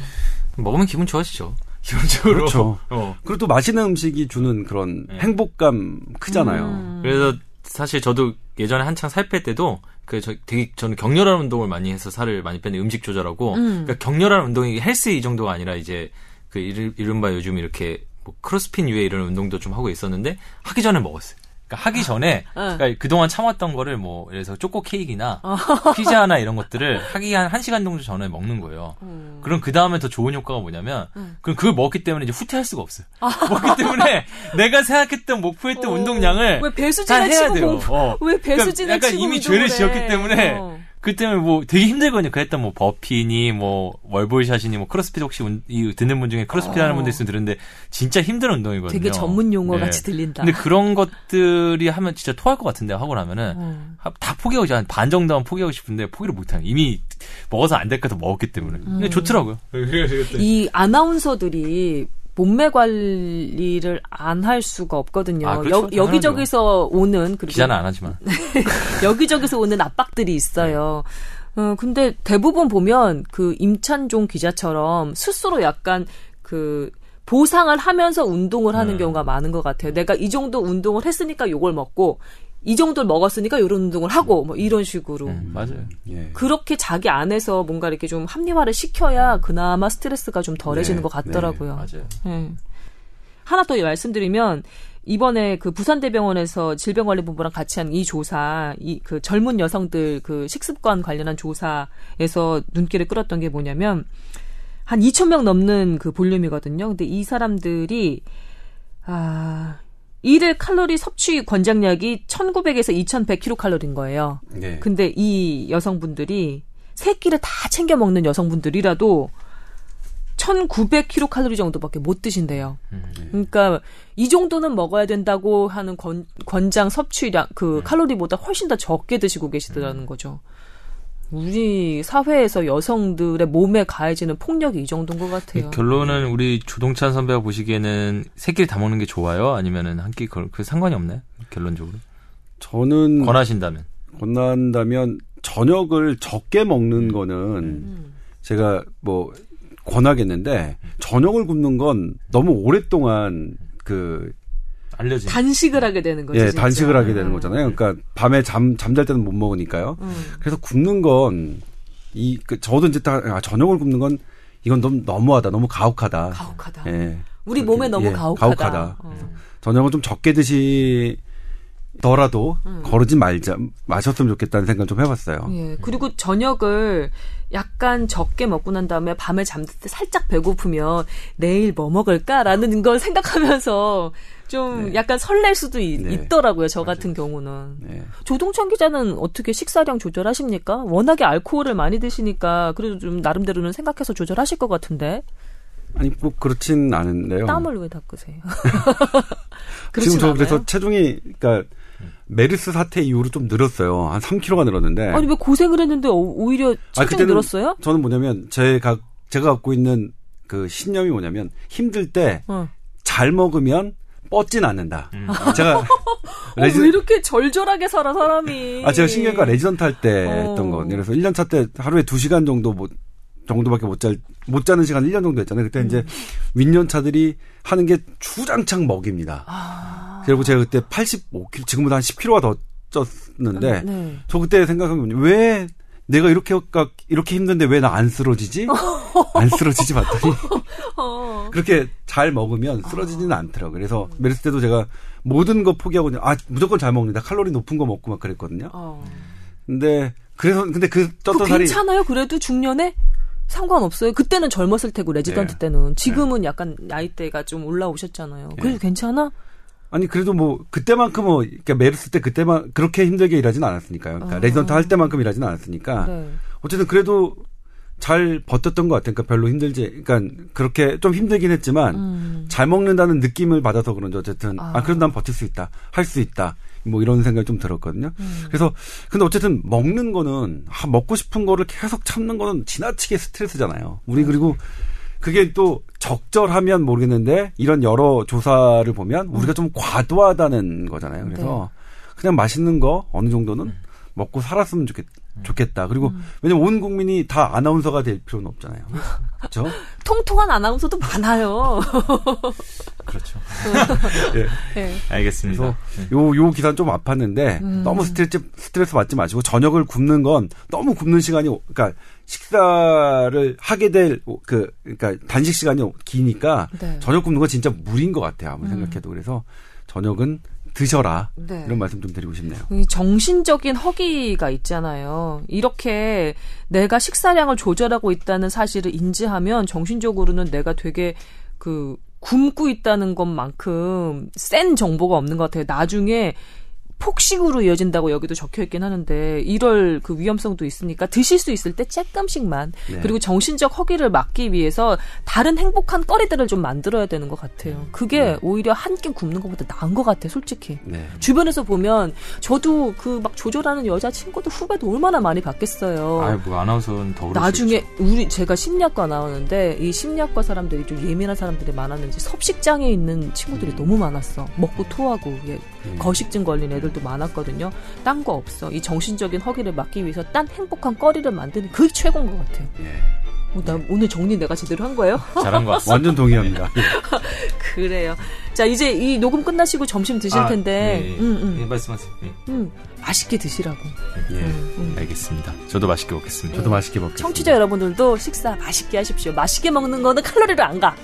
먹으면 기분 좋아지죠. 기본적으로. 그렇죠. 어. 그리고 또 맛있는 음식이 주는 그런 네. 행복감 크잖아요. 음. 그래서 사실 저도 예전에 한창 살 뺄 때도 그 저 되게 저는 격렬한 운동을 많이 해서 살을 많이 뺐는데 음식 조절하고 음. 그러니까 격렬한 운동이 헬스 이 정도가 아니라 이제 그 이른바 요즘 이렇게 뭐 크로스핏 유예 이런 운동도 좀 하고 있었는데 하기 전에 먹었어요. 그러니까 하기 전에 아, 그러니까 그동안 참았던 거를 뭐 그래서 초코 케이크나 어. 피자나 이런 것들을 하기 한 한 시간 정도 전에 먹는 거예요. 음. 그럼 그 다음에 더 좋은 효과가 뭐냐면 음. 그럼 그걸 먹기 때문에 이제 후퇴할 수가 없어요. 아. 먹기 때문에 내가 생각했던 목표했던 어. 운동량을 왜 배수진을 다 해야 돼요. 어. 왜 배수진을 그러니까 치고 약간 이미 죄를 해. 지었기 때문에 어. 그 때문에 뭐 되게 힘들거든요. 그랬던 뭐 버피니 뭐 월볼샷이니 뭐 크로스핏 혹시 운, 이, 듣는 분 중에 크로스핏 어. 하는 분도 있으면 들었는데 진짜 힘든 운동이거든요. 되게 전문 용어 네. 같이 들린다. 근데 그런 것들이 하면 진짜 토할 것 같은데 하고 나면은 음. 다 포기하고 한 반 정도만 포기하고 싶은데 포기를 못해요. 이미 먹어서 안 될 것도 먹었기 때문에. 음. 근데 좋더라고요. 이 아나운서들이 몸매 관리를 안 할 수가 없거든요. 아, 그렇죠. 여, 여기저기서 오는 그리고 기자는 안 하지만 여기저기서 오는 압박들이 있어요. 어, 근데 대부분 보면 그 임찬종 기자처럼 스스로 약간 그 보상을 하면서 운동을 하는 음. 경우가 많은 것 같아요. 내가 이 정도 운동을 했으니까 요걸 먹고 이 정도를 먹었으니까 이런 운동을 하고 뭐 이런 식으로 음, 맞아요. 예. 그렇게 자기 안에서 뭔가 이렇게 좀 합리화를 시켜야 그나마 스트레스가 좀 덜해지는 네, 것 같더라고요. 네, 맞아요. 예. 하나 더 말씀드리면 이번에 그 부산대병원에서 질병관리본부랑 같이 한 이 조사, 이 그 젊은 여성들 그 식습관 관련한 조사에서 눈길을 끌었던 게 뭐냐면 한 이천 명 넘는 그 볼륨이거든요. 근데 이 사람들이 아. 일일 칼로리 섭취 권장량이 천구백에서 이천백 킬로칼로리인 거예요. 네. 근데 이 여성분들이 세 끼를 다 챙겨 먹는 여성분들이라도 천구백 킬로칼로리 정도밖에 못 드신대요. 네. 그러니까 이 정도는 먹어야 된다고 하는 권, 권장 섭취량 그 네. 칼로리보다 훨씬 더 적게 드시고 계시더라는 네. 거죠. 우리 사회에서 여성들의 몸에 가해지는 폭력이 이 정도인 것 같아요. 결론은 우리 조동찬 선배가 보시기에는 세 끼를 다 먹는 게 좋아요? 아니면은 한 끼 그 상관이 없나요? 결론적으로. 저는 권하신다면. 권한다면 저녁을 적게 먹는 거는 음. 제가 뭐 권하겠는데 저녁을 굶는 건 너무 오랫동안 그 알려진. 단식을 하게 되는 거죠. 예, 진짜. 단식을 하게 되는 거잖아요. 그러니까 밤에 잠 잠잘 때는 못 먹으니까요. 음. 그래서 굶는 건 이 그, 저도 이제 다 아, 저녁을 굶는 건 이건 너무 너무하다, 너무 가혹하다. 가혹하다. 예, 우리 몸에 너무 예, 가혹하다. 가혹하다. 어. 저녁은 좀 적게 드시 더라도 음. 거르지 말자, 마셨으면 좋겠다는 생각을 좀 해봤어요. 예, 그리고 저녁을 약간 적게 먹고 난 다음에 밤에 잠들 때 살짝 배고프면 내일 뭐 먹을까라는 걸 생각하면서 좀 네. 약간 설렐 수도 있, 네. 있더라고요. 저 맞아요. 같은 경우는. 네. 조동찬 기자는 어떻게 식사량 조절하십니까? 워낙에 알코올을 많이 드시니까 그래도 좀 나름대로는 생각해서 조절하실 것 같은데. 아니 뭐 그렇진 않은데요. 땀을 왜 닦으세요? 지금 저 않아요? 그래서 체중이 그러니까 메르스 사태 이후로 좀 늘었어요. 한 삼 킬로그램가 늘었는데. 아니 왜 고생을 했는데 오히려 체중이 늘었어요? 저는 뭐냐면 제가 제가 갖고 있는 그 신념이 뭐냐면 힘들 때 잘 어. 먹으면 뻗진 않는다. 음. 제가 레지... 어, 왜 이렇게 절절하게 살아 사람이? 아 제가 신경과 레지던트 할 때 어. 했던 거. 그래서 일 년 차 때 하루에 두 시간 정도 뭐. 정도밖에 못, 잘, 못 자는 시간 일 년 정도 했잖아요. 그때 음. 이제 윗년차들이 하는 게 주장창 먹입니다. 아. 그리고 제가 그때 팔십오 킬로그램, 지금보다 한 십 킬로그램가 더 쪘는데, 네. 저 그때 생각하면 왜 내가 이렇게, 이렇게 힘든데 왜 나 안 쓰러지지? 안 쓰러지지 봤더니. 어. 그렇게 잘 먹으면 쓰러지지는 않더라고요. 그래서 음. 메르스 때도 제가 모든 거 포기하고, 아, 무조건 잘 먹는다. 칼로리 높은 거 먹고 막 그랬거든요. 어. 근데, 그래서, 근데 그 쪘던 살이. 괜찮아요? 그래도 중년에? 상관없어요. 그때는 젊었을 테고 레지던트 네. 때는. 지금은 네. 약간 나이대가 좀 올라오셨잖아요. 그래도 네. 괜찮아? 아니 그래도 뭐 그때만큼은 그러니까 메르스 때 그때만 그렇게 힘들게 일하진 않았으니까요. 그러니까 아. 레지던트 할 때만큼 일하진 않았으니까. 네. 어쨌든 그래도 잘 버텼던 것 같아요. 그러니까 별로 힘들지. 그러니까 그렇게 좀 힘들긴 했지만 음. 잘 먹는다는 느낌을 받아서 그런지 어쨌든 아, 아 그럼 난 버틸 수 있다. 할 수 있다. 뭐 이런 생각이 좀 들었거든요. 음. 그래서 근데 어쨌든 먹는 거는 아, 먹고 싶은 거를 계속 참는 거는 지나치게 스트레스잖아요. 우리 음. 그리고 그게 또 적절하면 모르겠는데 이런 여러 조사를 보면 음. 우리가 좀 과도하다는 거잖아요. 그래서 네. 그냥 맛있는 거 어느 정도는 음. 먹고 살았으면 좋겠, 좋겠다. 그리고 음. 왜냐면 온 국민이 다 아나운서가 될 필요는 없잖아요. 그렇죠? 통통한 아나운서도 많아요. 그렇죠. 네. 네. 알겠습니다. 그래서 요, 요 기사는 좀 아팠는데 음. 너무 스트레스, 스트레스 받지 마시고 저녁을 굶는 건 너무 굶는 시간이 그러니까 식사를 하게 될 그 그러니까 단식 시간이 기니까 네. 저녁 굶는 건 진짜 무리인 것 같아요. 아무리 음. 생각해도. 그래서 저녁은 드셔라. 네. 이런 말씀 좀 드리고 싶네요. 정신적인 허기가 있잖아요. 이렇게 내가 식사량을 조절하고 있다는 사실을 인지하면 정신적으로는 내가 되게 그 굶고 있다는 것만큼 센 정보가 없는 것 같아요. 나중에 폭식으로 이어진다고 여기도 적혀있긴 하는데 이럴 그 위험성도 있으니까 드실 수 있을 때 조금씩만 네. 그리고 정신적 허기를 막기 위해서 다른 행복한 거리들을 좀 만들어야 되는 것 같아요. 그게 네. 오히려 한 끼 굶는 것보다 나은 것 같아요. 솔직히. 네. 주변에서 보면 저도 그 막 조절하는 여자친구도 후배도 얼마나 많이 봤겠어요. 아유 뭐 아나운서는 더 그럴 수 있죠. 나중에 우리 제가 심리학과 나오는데 이 심리학과 사람들이 좀 예민한 사람들이 많았는지 섭식장애 있는 친구들이 음. 너무 많았어. 먹고 토하고 예. 음. 거식증 걸린 애들 도 많았거든요. 딴 거 없어. 이 정신적인 허기를 막기 위해서 딴 행복한 거리를 만드는 그게 최고인 것 같아요. 예. 어, 나 예. 오늘 정리 내가 제대로 한 거예요? 잘한 것 같습니다. 완전 동의합니다. 그래요. 자 이제 이 녹음 끝나시고 점심 드실 아, 텐데 예, 예. 음, 음. 예, 말씀하세요. 예. 음, 맛있게 드시라고. 예, 음, 음. 알겠습니다. 저도 맛있게 먹겠습니다. 예. 저도 맛있게 먹겠습니다. 청취자 여러분들도 식사 맛있게 하십시오. 맛있게 먹는 거는 칼로리를 안 가.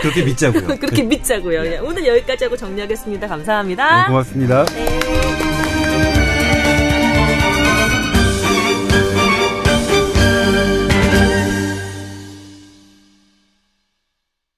그렇게 믿자고요. 그렇게 믿자고요. 예. 오늘 여기까지 하고 정리하겠습니다. 감사합니다. 네, 고맙습니다. 네.